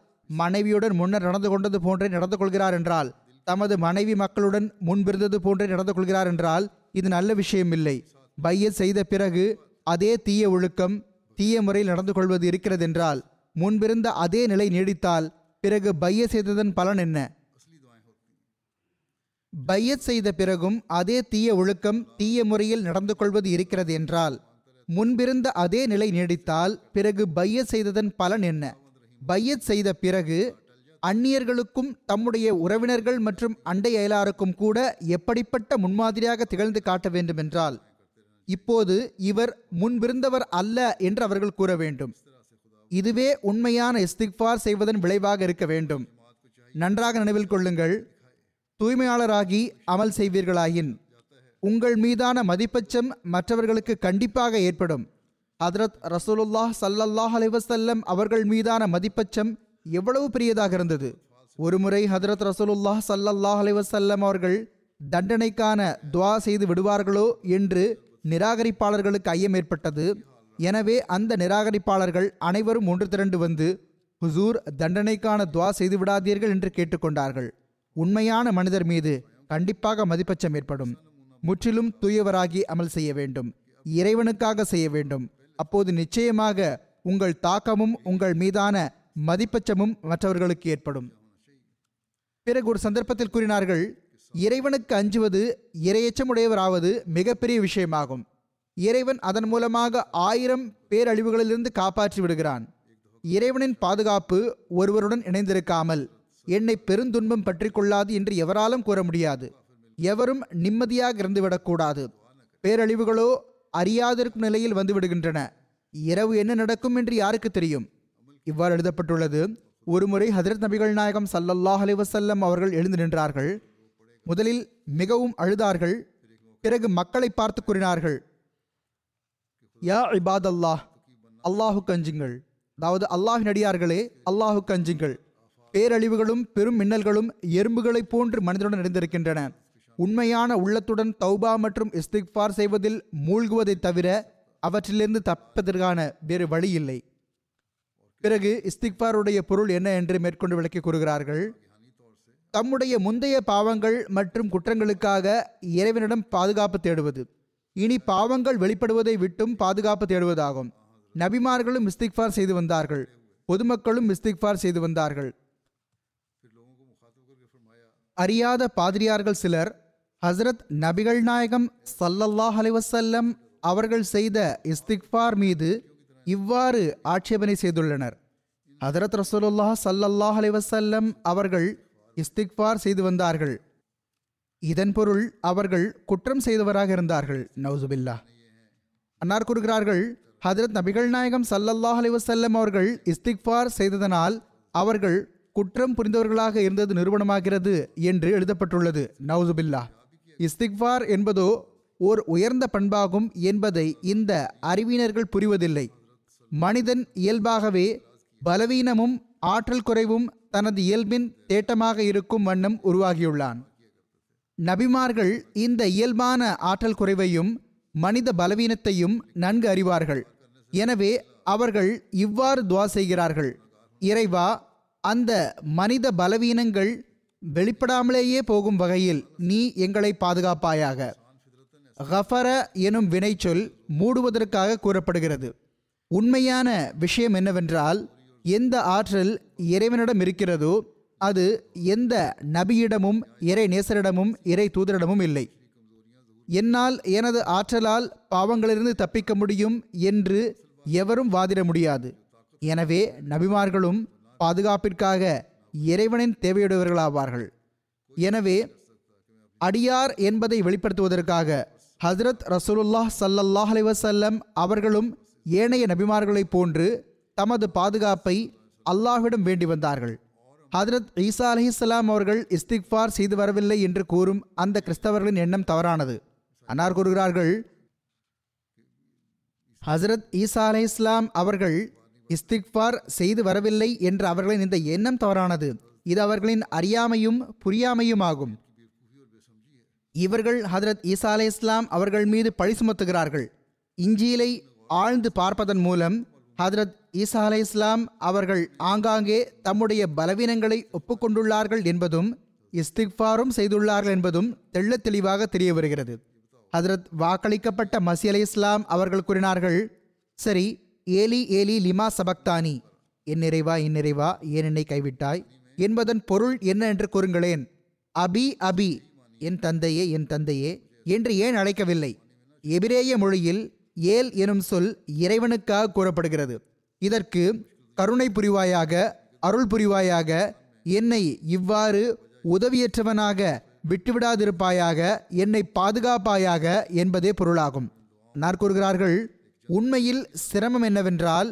மனைவியுடன் முன்னர் நடந்து கொண்டது போன்றே நடந்து கொள்கிறார் என்றால், தமது மனைவி மக்களுடன் முன்பிருந்தது போன்றே நடந்து கொள்கிறார் என்றால், இது நல்ல விஷயம் இல்லை. பையல் செய்த பிறகு அதே தீய ஒழுக்கம் தீய முறையில் நடந்து கொள்வது இருக்கிறது என்றால், முன்பிருந்த அதே நிலை நீடித்தால் பிறகு பையத் செய்ததன் பலன் என்ன? பையத் செய்த பிறகும் அதே தீய ஒழுக்கம் தீய முறையில் நடந்து கொள்வது இருக்கிறது என்றால் முன்பிருந்த அதே நிலை நீடித்தால் பிறகு பையத் செய்ததன் பலன் என்ன? பையத் செய்த பிறகு அந்நியர்களுக்கும் தம்முடைய உறவினர்கள் மற்றும் அண்டை அயலாருக்கும் கூட எப்படிப்பட்ட முன்மாதிரியாக திகழ்ந்து காட்ட வேண்டும் என்றால், இப்போது இவர் முன்பிருந்தவர் அல்ல என்று அவர்கள் கூற வேண்டும். இதுவே உண்மையான இஸ்திக்ஃபார் செய்வதன் விளைவாக இருக்க வேண்டும். நன்றாக நினைவில் கொள்ளுங்கள், தூய்மையாளராகி அமல் செய்வீர்களாயின் உங்கள் மீதான மதிப்பச்சம் மற்றவர்களுக்கு கண்டிப்பாக ஏற்படும். ஹதரத் ரசூலுல்லாஹ் ஸல்லல்லாஹு அலைஹி வஸல்லம் அவர்கள் மீதான மதிப்பச்சம் எவ்வளவு பெரியதாக இருந்தது! ஒருமுறை ஹதரத் ரசூலுல்லாஹ் ஸல்லல்லாஹு அலைஹி வஸல்லம் அவர்கள் தண்டனைக்கான துவா செய்து விடுவார்களோ என்று நிராகரிப்பாளர்களுக்கு ஐயம் ஏற்பட்டது. எனவே அந்த நிராகரிப்பாளர்கள் அனைவரும் ஒன்று திரண்டு வந்து, ஹுசூர், தண்டனைக்கான துவா செய்து விடாதீர்கள் என்று கேட்டுக்கொண்டார்கள். உண்மையான மனிதர் மீது கண்டிப்பாக மதிப்பச்சம் ஏற்படும். முற்றிலும் தூயவராகி அமல் செய்ய வேண்டும், இறைவனுக்காக செய்ய வேண்டும். அப்போது நிச்சயமாக உங்கள் தாக்கமும் உங்கள் மீதான மதிப்பச்சமும் மற்றவர்களுக்கு ஏற்படும். பிறகு ஒரு சந்தர்ப்பத்தில் கூறினார்கள், இறைவனுக்கு அஞ்சுவது இரையச்சமுடையவராவது மிகப்பெரிய விஷயமாகும். இறைவன் அதன் மூலமாக ஆயிரம் பேரழிவுகளிலிருந்து காப்பாற்றி விடுகிறான். இறைவனின் பாதுகாப்பு ஒருவருடன் இணைந்திருக்காமல் என்னை பெருந்துன்பம் பற்றி கொள்ளாது என்று எவராலும் கூற முடியாது. எவரும் நிம்மதியாக இருந்துவிடக்கூடாது. பேரழிவுகளோ அறியாதிருக்கும் நிலையில் வந்துவிடுகின்றன. இரவு என்ன நடக்கும் என்று யாருக்கு தெரியும்? இவ்வாறு எழுதப்பட்டுள்ளது. ஒருமுறை ஹதரத் நபிகள் நாயகம் ஸல்லல்லாஹு அலைஹி வஸல்லம் அவர்கள் எழுந்து நின்றார்கள். முதலில் மிகவும் அழுதார்கள். பிறகு மக்களை பார்த்து கூறினார்கள், யா இபாதல்லாஹ், அல்லாஹுக்கு அஞ்சுங்கள். அதாவது அல்லாஹின் அடியார்களே, அல்லாஹுக்கு அஞ்சுங்கள். பேரழிவுகளும் பெரும் மின்னல்களும் எறும்புகளைப் போன்று மனிதனுடன் நிறைந்திருக்கின்றன. உண்மையான உள்ளத்துடன் தௌபா மற்றும் இஸ்திக்ஃபார் செய்வதில் மூழ்குவதை தவிர அவற்றிலிருந்து தப்பதற்கான வேறு வழி இல்லை. பிறகு இஸ்திக்ஃபாருடைய பொருள் என்ன என்று மேற்கொண்டு விளக்கி கூறுகிறார்கள். தம்முடைய முந்தைய பாவங்கள் மற்றும் குற்றங்களுக்காக இறைவனிடம் பாதுகாப்பு தேடுவது, இனி பாவங்கள் வெளிப்படுவதை விட்டும் பாதுகாப்பு தேடுவதாகும். நபிமார்களும் இஸ்திக்ஃபார் செய்து வந்தார்கள், பொதுமக்களும் இஸ்திக்ஃபார் செய்து வந்தார்கள். அறியாத பாதிரியார்கள் சிலர் ஹசரத் நபிகள் நாயகம் ஸல்லல்லாஹு அலைஹி வஸல்லம் அவர்கள் செய்த இஸ்திக்ஃபார் மீது இவ்வாறு ஆட்சேபனை செய்துள்ளனர். ஹதரத் ரசூலுல்லாஹ் ஸல்லல்லாஹு அலைஹி வஸல்லம் அவர்கள் இஸ்திக்ஃபார் செய்து வந்தார்கள், இதன் பொருள் அவர்கள் குற்றம் செய்தவராக இருந்தார்கள். நவுசுபில்லாஹ். அன்னார் கூறுகிறார்கள், ஹதரத் நபிகள் நாயகம் ஸல்லல்லாஹு அலைஹி வஸல்லம் அவர்கள் இஸ்திக்ஃபார் செய்ததனால் அவர்கள் குற்றம் புரிந்தவர்களாக இருந்தது நிரூபணமாகிறது என்று எழுதப்பட்டுள்ளது. நவுசுபில்லாஹ். இஸ்திக்ஃபார் என்பதோ ஓர் உயர்ந்த பண்பாகும் என்பதை இந்த அறிவினர்கள் புரிவதில்லை. மனிதன் இயல்பாகவே பலவீனமும் ஆற்றல் குறைவும் தனது இயல்பின் தேட்டமாக இருக்கும் வண்ணம் உருவாகியுள்ளான். நபிமார்கள் இந்த இயல்பான ஆற்றல் குறைவையும் மனித பலவீனத்தையும் நன்கு அறிவார்கள். எனவே அவர்கள் இவ்வாறு துவா செய்கிறார்கள், இறைவா, அந்த மனித பலவீனங்கள் வெளிப்படாமலேயே போகும் வகையில் நீ எங்களை பாதுகாப்பாயாக. கஃபர எனும் வினைச்சொல் மூடுவதற்காக கூறப்படுகிறது. உண்மையான விஷயம் என்னவென்றால், எந்த ஆற்றல் இறைவனிடம் இருக்கிறதோ அது எந்த நபியிடமும் இறை நேசரிடமும் இறை தூதரிடமும் இல்லை. என்னால் எனது ஆற்றலால் பாவங்களிலிருந்து தப்பிக்க முடியும் என்று எவரும் வாதிட முடியாது. எனவே நபிமார்களும் பாதுகாப்பிற்காக இறைவனின் தேவையுடையவர்களாவார்கள். எனவே அடியார் என்பதை வெளிப்படுத்துவதற்காக ஹஜ்ரத் ரசூலுல்லாஹ் ஸல்லல்லாஹு அலைஹி வஸல்லம் அவர்களும் ஏனைய நபிமார்களைப் போன்று தமது பாதுகாப்பை அல்லாஹ்விடம் வேண்டி வந்தார்கள். ஹஜ்ரத் ஈசா அலைஹிஸ்ஸலாம் அவர்கள் இஸ்திக்ஃபார் செய்து வரவில்லை என்று கூறும் அந்த கிறிஸ்தவர்களின் எண்ணம் தவறானது. அன்னார் கூறுகிறார்கள், ஹஜ்ரத் ஈசா அலைஹிஸ்ஸலாம் அவர்கள் இஸ்திக்ஃபார் செய்து வரவில்லை என்ற அவர்களின் இந்த எண்ணம் தவறானது. இது அவர்களின் அறியாமையும் புரியாமையுமாகும். இவர்கள் ஹதரத் ஈசா அலை இஸ்லாம் அவர்கள் மீது பழி சுமத்துகிறார்கள். இஞ்சியிலை ஆழ்ந்து பார்ப்பதன் மூலம் ஹதரத் ஈசா அலை இஸ்லாம் அவர்கள் ஆங்காங்கே தம்முடைய பலவீனங்களை ஒப்புக்கொண்டுள்ளார்கள் என்பதும் இஸ்திக்ஃபாரும் செய்துள்ளார்கள் என்பதும் தெள்ள தெளிவாக தெரிய வருகிறது. ஹதரத் வாக்களிக்கப்பட்ட மசி அலை இஸ்லாம் அவர்கள் கூறினார்கள், சரி, ஏலி ஏலி லிமா சபக்தானி, என் நிறைவா என் நிறைவா ஏன் என்னை கைவிட்டாய் என்பதன் பொருள் என்ன என்று கூறுங்களேன். அபி அபி, என் தந்தையே என் தந்தையே என்று ஏன் அழைக்கவில்லை? எபிரேய மொழியில் ஏல் எனும் சொல் இறைவனுக்காக கூறப்படுகிறது. இதற்கு கருணை புரிவாயாக, அருள் புரிவாயாக, என்னை இவ்வாறு உதவியற்றவனாக விட்டுவிடாதிருப்பாயாக, என்னை பாதுகாப்பாயாக என்பதே பொருளாகும். நான் கூறுகிறார்கள், உண்மையில் சிரமம் என்னவென்றால்,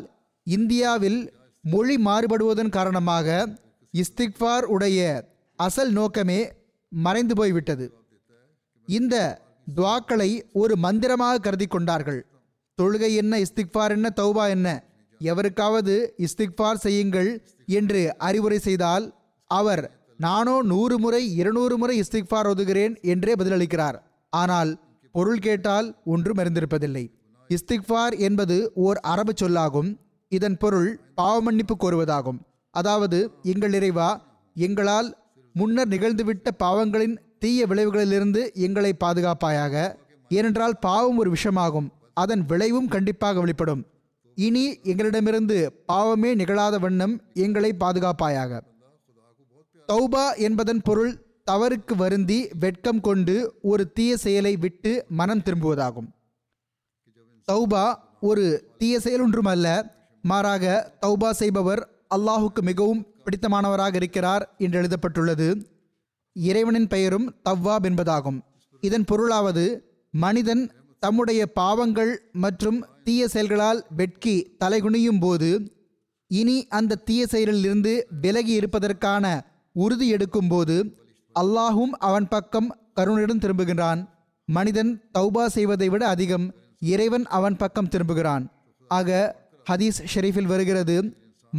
இந்தியாவில் மொழி மாறுபடுவதன் காரணமாக இஸ்திக்ஃபார் உடைய அசல் நோக்கமே மறைந்து போய்விட்டது. இந்த துவாக்களை ஒரு மந்திரமாக கருதி கொண்டார்கள். தொழுகை என்ன, இஸ்திக்ஃபார் என்ன, தௌபா என்ன? எவருக்காவது இஸ்திக்ஃபார் செய்யுங்கள் என்று அறிவுரை செய்தால் அவர் நானோ நூறு முறை இருநூறு முறை இஸ்திக்ஃபார் ஓதுகிறேன் என்றே பதிலளிக்கிறார். ஆனால் பொருள் கேட்டால் ஒன்றும் அறிந்திருப்பதில்லை. இஸ்திக்ஃபார் என்பது ஓர் அரபு சொல்லாகும். இதன் பொருள் பாவமன்னிப்பு கோருவதாகும். அதாவது, எங்கள் இறைவா, எங்களால் முன்னர் நிகழ்ந்துவிட்ட பாவங்களின் தீய விளைவுகளிலிருந்து எங்களை பாதுகாப்பாயாக. ஏனென்றால் பாவம் ஒரு விஷமாகும், அதன் விளைவும் கண்டிப்பாக வெளிப்படும். இனி எங்களிடமிருந்து பாவமே நிகழாத வண்ணம் எங்களை பாதுகாப்பாயாக. தௌபா என்பதன் பொருள் தவறுக்கு வருந்தி வெட்கம் கொண்டு ஒரு தீய செயலை விட்டு மனம் திரும்புவதாகும். தௌபா ஒரு தீய செயல் ஒன்றுமல்ல, மாறாக தௌபா செய்பவர் அல்லாஹுக்கு மிகவும் பிடித்தமானவராக இருக்கிறார் என்று எழுதப்பட்டுள்ளது. இறைவனின் பெயரும் தவ்வாப் என்பதாகும். இதன் பொருளாவது மனிதன் தம்முடைய பாவங்கள் மற்றும் தீய செயல்களால் வெட்கி தலைகுனியும் போது இனி அந்த தீய செயலிலிருந்து விலகி இருப்பதற்கான உறுதி எடுக்கும் போது அல்லாஹும் அவன் பக்கம் கருணையுடன் திரும்புகிறான். மனிதன் தௌபா செய்வதை விட அதிகம் இறைவன் அவன் பக்கம் திரும்புகிறான். ஆக ஹதீஸ் ஷெரீஃபில் வருகிறது,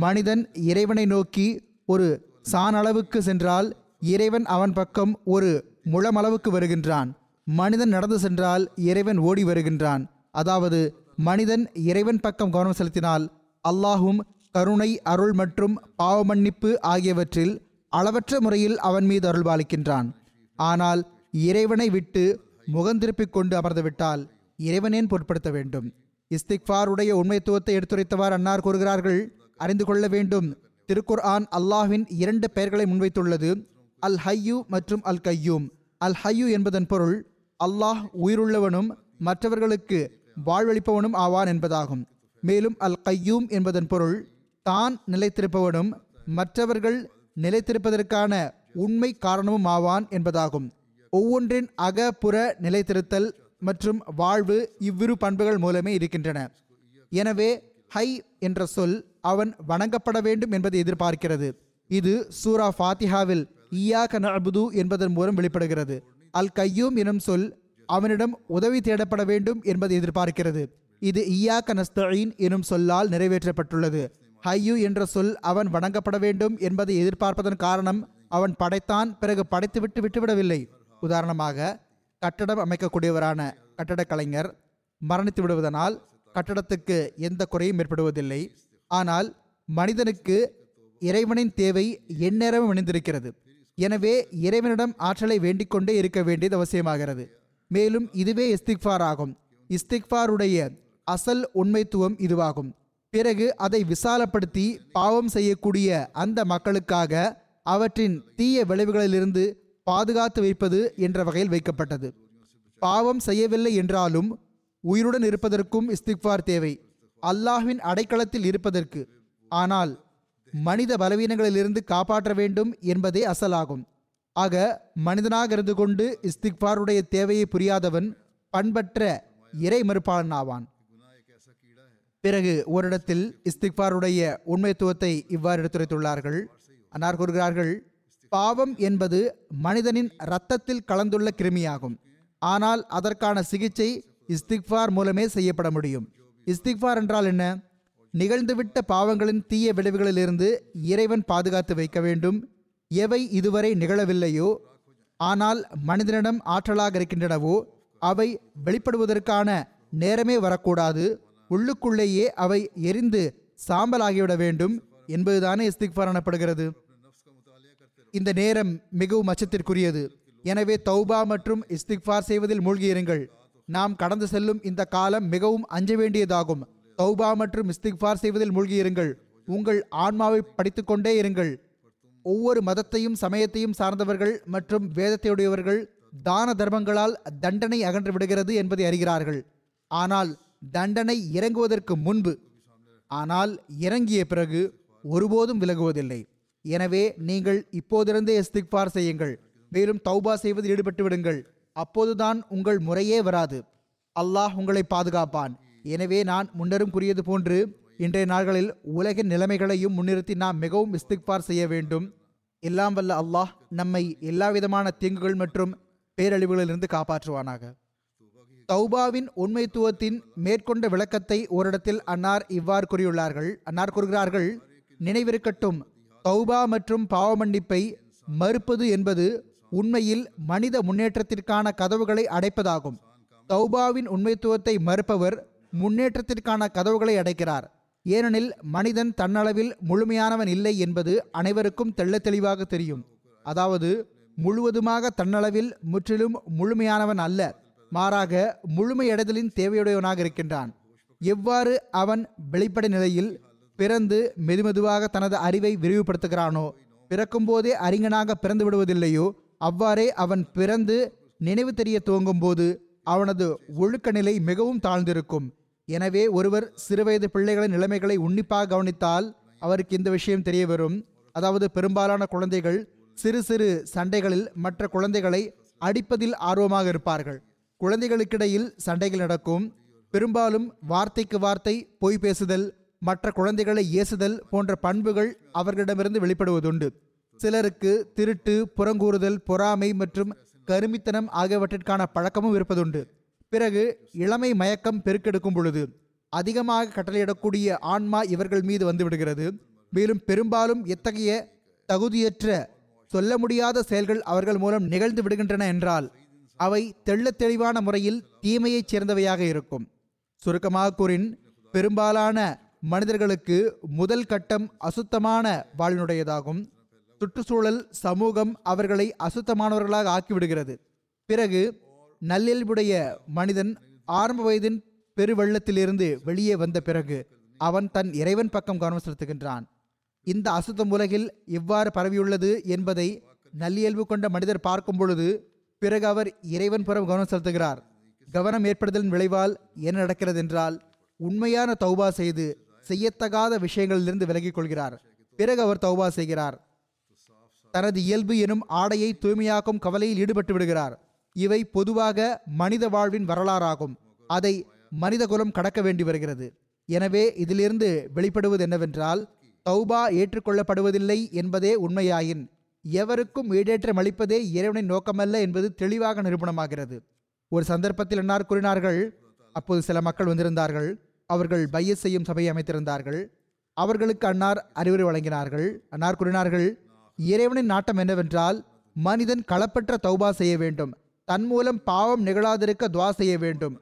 மனிதன் இறைவனை நோக்கி ஒரு சாணளவுக்கு சென்றால் இறைவன் அவன் பக்கம் ஒரு முழமளவுக்கு வருகின்றான். மனிதன் நடந்து சென்றால் இறைவன் ஓடி வருகின்றான். அதாவது மனிதன் இறைவன் பக்கம் கவனம் செலுத்தினால் அல்லாஹும் கருணை, அருள் மற்றும் பாவமன்னிப்பு ஆகியவற்றில் அளவற்ற முறையில் அவன் மீது அருள்பாலிக்கின்றான். ஆனால் இறைவனை விட்டு முகந்திருப்பிக் கொண்டு அமர்ந்துவிட்டால் இறைவனேன் பொருட்படுத்த வேண்டும்? இஸ்திக்ஃபாருடைய உண்மைத்துவத்தை எடுத்துரைத்தவாறு அன்னார் கூறுகிறார்கள், அறிந்து கொள்ள வேண்டும், திருக்குர் ஆன் அல்லாஹ்வின் இரண்டு பெயர்களை முன்வைத்துள்ளது, அல் ஹையு மற்றும் அல் கையூம். அல் ஹையு என்பதன் பொருள் அல்லாஹ் உயிருள்ளவனும் மற்றவர்களுக்கு வாழ்வளிப்பவனும் ஆவான் என்பதாகும். மேலும் அல் கையூம் என்பதன் பொருள் தான் நிலைத்திருப்பவனும் மற்றவர்கள் நிலைத்திருப்பதற்கான உண்மை காரணமும் ஆவான் என்பதாகும். ஒவ்வொன்றின் அகப்புற நிலைத்திருத்தல் மற்றும் வாழ்வு இவ்விரு பண்புகள் மூலமே இருக்கின்றன. எனவே ஹை என்ற சொல் அவன் வணங்கப்பட வேண்டும் என்பதை எதிர்பார்க்கிறது. இது சூரா ஃபாத்திஹாவில் இய்யாக நஅபுது என்பதன் மூலம் வெளிப்படுகிறது. அல் கையூம் எனும் சொல் அவனிடம் உதவி தேடப்பட வேண்டும் என்பதை எதிர்பார்க்கிறது. இது இய்யாக நஸ்தஈன் எனும் சொல்லால் நிறைவேற்றப்பட்டுள்ளது. ஹையூ என்ற சொல் அவன் வணங்கப்பட வேண்டும் என்பதை எதிர்பார்ப்பதன் காரணம் அவன் படைத்தான், பிறகு படைத்துவிட்டு விட்டுவிடவில்லை. உதாரணமாக, கட்டடம் அமைக்கக்கூடியவரான கட்டட கலைஞர் மரணித்து விடுவதனால் கட்டடத்துக்கு எந்த குறையும் ஏற்படுவதில்லை. ஆனால் மனிதனுக்கு இறைவனின் தேவை எந்நேரமும் இணைந்திருக்கிறது. எனவே இறைவனிடம் ஆற்றலை வேண்டிக் கொண்டே இருக்க வேண்டியது அவசியமாகிறது. மேலும் இதுவே இஸ்திக்ஃபார் ஆகும். இஸ்திக்ஃபாருடைய அசல் உண்மைத்துவம் இதுவாகும். பிறகு அதை விசாலப்படுத்தி பாவம் செய்யக்கூடிய அந்த மக்களுக்காக அவற்றின் தீய விளைவுகளிலிருந்து பாதுகாத்து வைப்பது என்ற வகையில் வைக்கப்பட்டது. பாவம் செய்யவில்லை என்றாலும் உயிருடன் இருப்பதற்கும் இஸ்திக்ஃபார் தேவை, அல்லாஹ்வின் அடைக்கலத்தில் இருப்பதற்கு. ஆனால் மனித பலவீனங்களிலிருந்து காப்பாற்ற வேண்டும் என்பதே அசலாகும். ஆக மனிதனாக இருந்து கொண்டு இஸ்திக்ஃபாருடைய தேவையை புரியாதவன் பண்பற்ற இறை மறுப்பாளன் ஆவான். பிறகு ஓரிடத்தில் இஸ்திக்ஃபாருடைய உண்மைத்துவத்தை இவ்வாறு எடுத்துரைத்துள்ளார்கள். அன்னார் கூறுகிறார்கள், பாவம் என்பது மனிதனின் இரத்தத்தில் கலந்துள்ள கிருமியாகும். ஆனால் அதற்கான சிகிச்சை இஸ்திக்ஃபார் மூலமே செய்யப்பட முடியும். இஸ்திக்ஃபார் என்றால் என்ன? நிகழ்ந்துவிட்ட பாவங்களின் தீய விளைவுகளிலிருந்து இறைவன் பாதுகாத்து வைக்க வேண்டும். எவை இதுவரை நிகழவில்லையோ ஆனால் மனிதனிடம் ஆற்றலாக இருக்கின்றனவோ அவை வெளிப்படுவதற்கான நேரமே வரக்கூடாது. உள்ளுக்குள்ளேயே அவை எரிந்து சாம்பலாகிவிட வேண்டும் என்பதுதானே இஸ்திக்ஃபார் எனப்படுகிறது. இந்த நேரம் மிகவும் அச்சத்திற்குரியது. எனவே தௌபா மற்றும் இஸ்திக்ஃபார் செய்வதில் மூழ்கியிருங்கள். நாம் கடந்து செல்லும் இந்த காலம் மிகவும் அஞ்ச வேண்டியதாகும். தௌபா மற்றும் இஸ்திக்ஃபார் செய்வதில் மூழ்கியிருங்கள். உங்கள் ஆன்மாவை படித்து கொண்டே இருங்கள். ஒவ்வொரு மதத்தையும் சமயத்தையும் சார்ந்தவர்கள் மற்றும் வேதத்தையுடையவர்கள் தான தர்மங்களால் தண்டனை அகன்று விடுகிறது என்பதை அறிகிறார்கள். ஆனால் தண்டனை இறங்குவதற்கு முன்பு, ஆனால் இறங்கிய பிறகு ஒருபோதும் விலகுவதில்லை. எனவே நீங்கள் இப்போதிருந்தே இஸ்திக்ஃபார் செய்யுங்கள், மேலும் தௌபா செய்வதில் ஈடுபட்டு விடுங்கள். அப்போதுதான் உங்கள் முறையே வராது. அல்லாஹ் உங்களை பாதுகாப்பான். எனவே நான் முன்னரும் கூறியது போன்று இன்றைய நாள்களில் உலகின் நிலைமைகளையும் முன்னிறுத்தி நாம் மிகவும் இஸ்திக்ஃபார் செய்ய வேண்டும். எல்லாம் வல்ல அல்லாஹ் நம்மை எல்லா விதமான தீங்குகள் மற்றும் பேரழிவுகளிலிருந்து காப்பாற்றுவானாக. தௌபாவின் உண்மைத்துவத்தின் மேற்கொண்ட விளக்கத்தை ஓரிடத்தில் அன்னார் இவ்வாறு கூறியுள்ளார்கள். அன்னார் கூறுகிறார்கள், நினைவிருக்கட்டும், தௌபா மற்றும் பாவமன்னிப்பை மறுப்பது என்பது உண்மையில் மனித முன்னேற்றத்திற்கான கதவுகளை அடைப்பதாகும். தௌபாவின் உண்மைத்துவத்தை மறுப்பவர் முன்னேற்றத்திற்கான கதவுகளை அடைக்கிறார். ஏனெனில் மனிதன் தன்னளவில் முழுமையானவன் இல்லை என்பது அனைவருக்கும் தெள்ள தெளிவாக தெரியும். அதாவது முழுவதுமாக தன்னளவில் முற்றிலும் முழுமையானவன் அல்ல, மாறாக முழுமையடைதலின் தேவையுடையவனாக இருக்கின்றான். எவ்வாறு அவன் வெளிப்படை நிலையில் பிறந்து மெதுமெதுவாக தனது அறிவை விரிவுபடுத்துகிறானோ, பிறக்கும்போதே அறிஞனாக பிறந்து விடுவதில்லையோ, அவ்வாறே அவன் பிறந்து நினைவு தெரிய துவங்கும் போது அவனது ஒழுக்க நிலை மிகவும் தாழ்ந்திருக்கும். எனவே ஒருவர் சிறுவயது பிள்ளைகளின் நிலைமைகளை உன்னிப்பாக கவனித்தால் அவருக்கு இந்த விஷயம் தெரிய வரும். அதாவது, பெரும்பாலான குழந்தைகள் சிறு சிறு சண்டைகளில் மற்ற குழந்தைகளை அடிப்பதில் ஆர்வமாக இருப்பார்கள். குழந்தைகளுக்கிடையில் சண்டைகள் நடக்கும். பெரும்பாலும் வார்த்தைக்கு வார்த்தை பொய் பேசுதல், மற்ற குழந்தைகளை ஏசுதல் போன்ற பண்புகள் அவர்களிடமிருந்து வெளிப்படுவதுண்டு. சிலருக்கு திருட்டு, புறங்கூறுதல், பொறாமை மற்றும் கருமித்தனம் ஆகியவற்றிற்கான பழக்கமும் இருப்பதுண்டு. பிறகு இளமை மயக்கம் பெருக்கெடுக்கும் பொழுது அதிகமாக கட்டளையிடக்கூடிய ஆன்மா இவர்கள் மீது வந்துவிடுகிறது. மேலும் பெரும்பாலும் எத்தகைய தகுதியற்ற, சொல்ல முடியாத செயல்கள் அவர்கள் மூலம் நிகழ்ந்து விடுகின்றன என்றால் அவை தெள்ள தெளிவான முறையில் தீமையைச் சேர்ந்தவையாக இருக்கும். சுருக்கமாக கூறின், பெரும்பாலான மனிதர்களுக்கு முதல் கட்டம் அசுத்தமான வாழ்வினுடையதாகும். சுற்றுச்சூழல், சமூகம் அவர்களை அசுத்தமானவர்களாக ஆக்கிவிடுகிறது. பிறகு நல்லியல்புடைய மனிதன் ஆரம்ப வயதின் பெருவெள்ளத்திலிருந்து வெளியே வந்த பிறகு அவன் தன் இறைவன் பக்கம் கவனம் செலுத்துகின்றான். இந்த அசுத்தம் உலகில் எவ்வாறு பரவியுள்ளது என்பதை நல்லியல்பு கொண்ட மனிதர் பார்க்கும் பொழுது பிறகு அவர் இறைவன் புறம் கவனம் செலுத்துகிறார். கவனம் ஏற்படுதலின் விளைவால் என்ன நடக்கிறது என்றால், உண்மையான தௌபா செய்து செய்யத்தகாத விஷயங்களிலிருந்து விலகிக் கொள்கிறார். பிறகு அவர் தௌபா செய்கிறார். தனது இயல்பு எனும் ஆடையை தூய்மையாக்கும் கவலையில் ஈடுபட்டு விடுகிறார். இவை பொதுவாக மனித வாழ்வின் வரலாறாகும். அதை மனித குலம் கடக்க வேண்டி வருகிறது. எனவே இதிலிருந்து வெளிப்படுவது என்னவென்றால், தௌபா ஏற்றுக்கொள்ளப்படுவதில்லை என்பதே உண்மையாயின் எவருக்கும் ஈடேற்றம் அளிப்பதே இறைவனின் நோக்கமல்ல என்பது தெளிவாக நிரூபணமாகிறது. ஒரு சந்தர்ப்பத்தில் என்னார் கூறினார்கள், அப்போது சில மக்கள் வந்திருந்தார்கள். அவர்கள் பையச் செய்யும் சபையை அமைத்திருந்தார்கள். அவர்களுக்கு அன்னார் அறிவுரை வழங்கினார்கள். அன்னார் கூறினார்கள், இறைவனின் நாட்டம் என்னவென்றால், மனிதன் களப்பற்ற தௌபா செய்ய வேண்டும். தன் மூலம் பாவம் நிகழாதிருக்க துவா செய்ய வேண்டும்.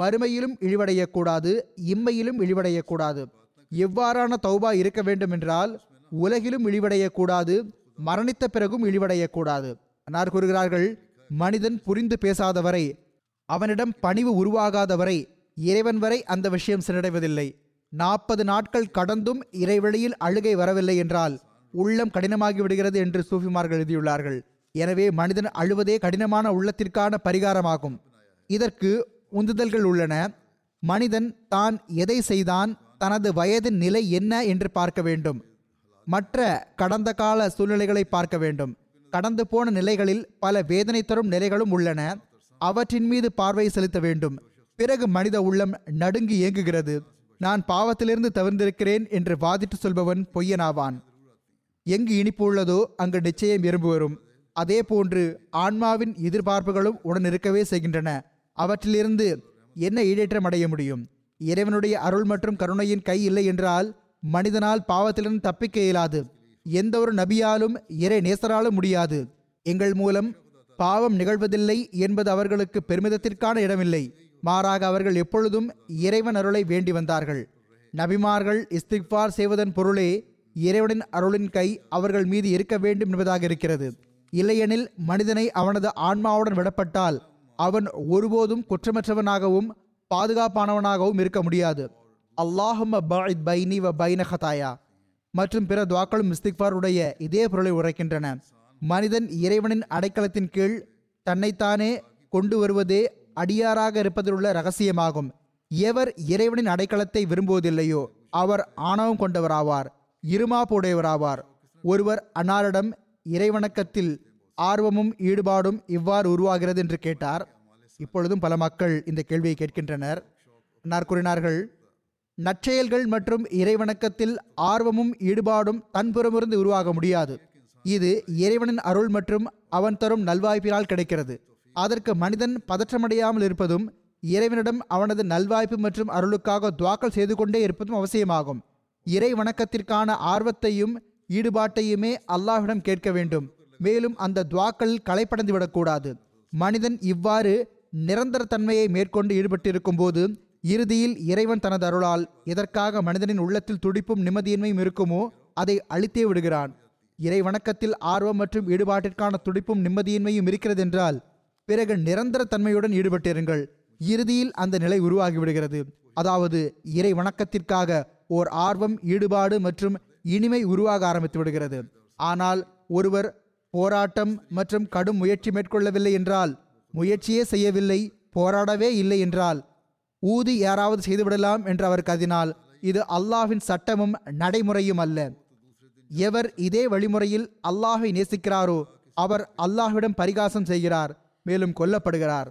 மறுமையிலும் இழிவடையக்கூடாது, இம்மையிலும் இழிவடையக்கூடாது. எவ்வாறான தௌபா இருக்க வேண்டும் என்றால், உலகிலும் இழிவடையக்கூடாது, மரணித்த பிறகும் இழிவடையக்கூடாது. அன்னார் கூறுகிறார்கள், மனிதன் புரிந்து பேசாதவரை, அவனிடம் பணிவு உருவாகாதவரை, இறைவன் வரை அந்த விஷயம் சென்றடைவதில்லை. நாற்பது நாட்கள் கடந்தும் இறைவழியில் அழுகை வரவில்லை என்றால் உள்ளம் கடினமாகி விடுகிறது என்று சூஃபிமார்கள் எழுதியுள்ளார்கள். எனவே மனிதன் அழுவதே கடினமான உள்ளத்திற்கான பரிகாரமாகும். இதற்கு உந்துதல்கள் உள்ளன. மனிதன் தான் எதை செய்தான், தனது வயதின் நிலை என்ன என்று பார்க்க வேண்டும். மற்ற கடந்த கால சூழ்நிலைகளை பார்க்க வேண்டும். கடந்து போன நிலைகளில் பல வேதனை தரும் நிலைகளும் உள்ளன. அவற்றின் மீது பார்வை செலுத்த வேண்டும். பிறகு மனித உள்ளம் நடுங்கி இயங்குகிறது. நான் பாவத்திலிருந்து தவிர்ந்திருக்கிறேன் என்று வாதிட்டு சொல்பவன் பொய்யனாவான். எங்கு இனிப்பு உள்ளதோ அங்கு நிச்சயம் எறும்பு வரும். அதே போன்று ஆன்மாவின் எதிர்பார்ப்புகளும் உடன் இருக்கவே செய்கின்றன. அவற்றிலிருந்து என்ன ஈடேற்றம் அடைய முடியும்? இறைவனுடைய அருள் மற்றும் கருணையின் கை இல்லை என்றால் மனிதனால் பாவத்திலிருந்து தப்பிக்க இயலாது. எந்த ஒரு நபியாலும் இறை நேசராலும் முடியாது. எங்கள் மூலம் பாவம் நிகழ்வதில்லை என்பது அவர்களுக்கு பெருமிதத்திற்கான இடமில்லை. மாறாக அவர்கள் எப்பொழுதும் இறைவன் அருளை வேண்டி வந்தார்கள். நபிமார்கள் இஸ்திக்பார் செய்வதன் பொருளே இறைவனின் அருளின் கை அவர்கள் மீது இருக்க வேண்டும் என்பதாக இருக்கிறது. இல்லையெனில் மனிதனை அவனது ஆன்மாவுடன் விடப்பட்டால் அவன் ஒருபோதும் குற்றமற்றவனாகவும் பாதுகாப்பானவனாகவும் இருக்க முடியாது. அல்லாஹும்ம பாஇத் பைனி வ பைன ஹதாயா மற்றும் பிற துவாக்களும் இஸ்திக்பாருடைய இதே பொருளை உரைக்கின்றன. மனிதன் இறைவனின் அடைக்கலத்தின் கீழ் தன்னைத்தானே கொண்டு வருவதே அடியாராக இருப்பதிலுள்ள இரகசியமாகும். எவர் இறைவனின் அடைக்கலத்தை விரும்புவதில்லையோ அவர் ஆணவம் கொண்டவராவார், இருமாப்புடையவராவார். ஒருவர் அன்னாரிடம் இறைவணக்கத்தில் ஆர்வமும் ஈடுபாடும் இவ்வாறு உருவாகிறது என்று கேட்டார். இப்பொழுதும் பல மக்கள் இந்த கேள்வியை கேட்கின்றனர். அன்னார் கூறினார்கள், நற்செயல்கள் மற்றும் இறைவணக்கத்தில் ஆர்வமும் ஈடுபாடும் தன்புறமிருந்து உருவாக முடியாது. இது இறைவனின் அருள் மற்றும் அவன் தரும் நல்வாய்ப்பினால் கிடைக்கிறது. அதற்கு மனிதன் பதற்றமடையாமல் இருப்பதும் இறைவனிடம் அவனது நல்வாய்ப்பு மற்றும் அருளுக்காக துவாக்கல் செய்து கொண்டே இருப்பதும் அவசியமாகும். இறை வணக்கத்திற்கான ஆர்வத்தையும் ஈடுபாட்டையுமே அல்லாஹ்விடம் கேட்க வேண்டும். மேலும் அந்த துவாக்கள் களைப்படைந்து விடக்கூடாது. மனிதன் இவ்வாறு நிரந்தர தன்மையை மேற்கொண்டு ஈடுபட்டிருக்கும் போது இறுதியில் இறைவன் தனது அருளால் எதற்காக மனிதனின் உள்ளத்தில் துடிப்பும் நிம்மதியின்மையும் இருக்குமோ அதை அழித்தே விடுகிறான். இறை வணக்கத்தில் ஆர்வம் மற்றும் ஈடுபாட்டிற்கான துடிப்பும் நிம்மதியின்மையும் இருக்கிறது என்றால் பிறகு நிரந்தர தன்மையுடன் ஈடுபட்டிருங்கள். இறுதியில் அந்த நிலை உருவாகிவிடுகிறது. அதாவது இறை வணக்கத்திற்காக ஓர் ஆர்வம், ஈடுபாடு மற்றும் இனிமை உருவாக ஆரம்பித்து விடுகிறது. ஆனால் ஒருவர் போராட்டம் மற்றும் கடும் முயற்சி மேற்கொள்ளவில்லை என்றால், முயற்சியே செய்யவில்லை, போராடவே இல்லை என்றால், ஊதி யாராவது செய்துவிடலாம் என்று அவர் கருதினால் இது அல்லாஹ்வின் சட்டமும் நடைமுறையும் அல்ல. எவர் இதே வழிமுறையில் அல்லாஹை நேசிக்கிறாரோ அவர் அல்லாஹ்விடம் பரிகாசம் செய்கிறார், மேலும் கொல்லப்படுகிறார்.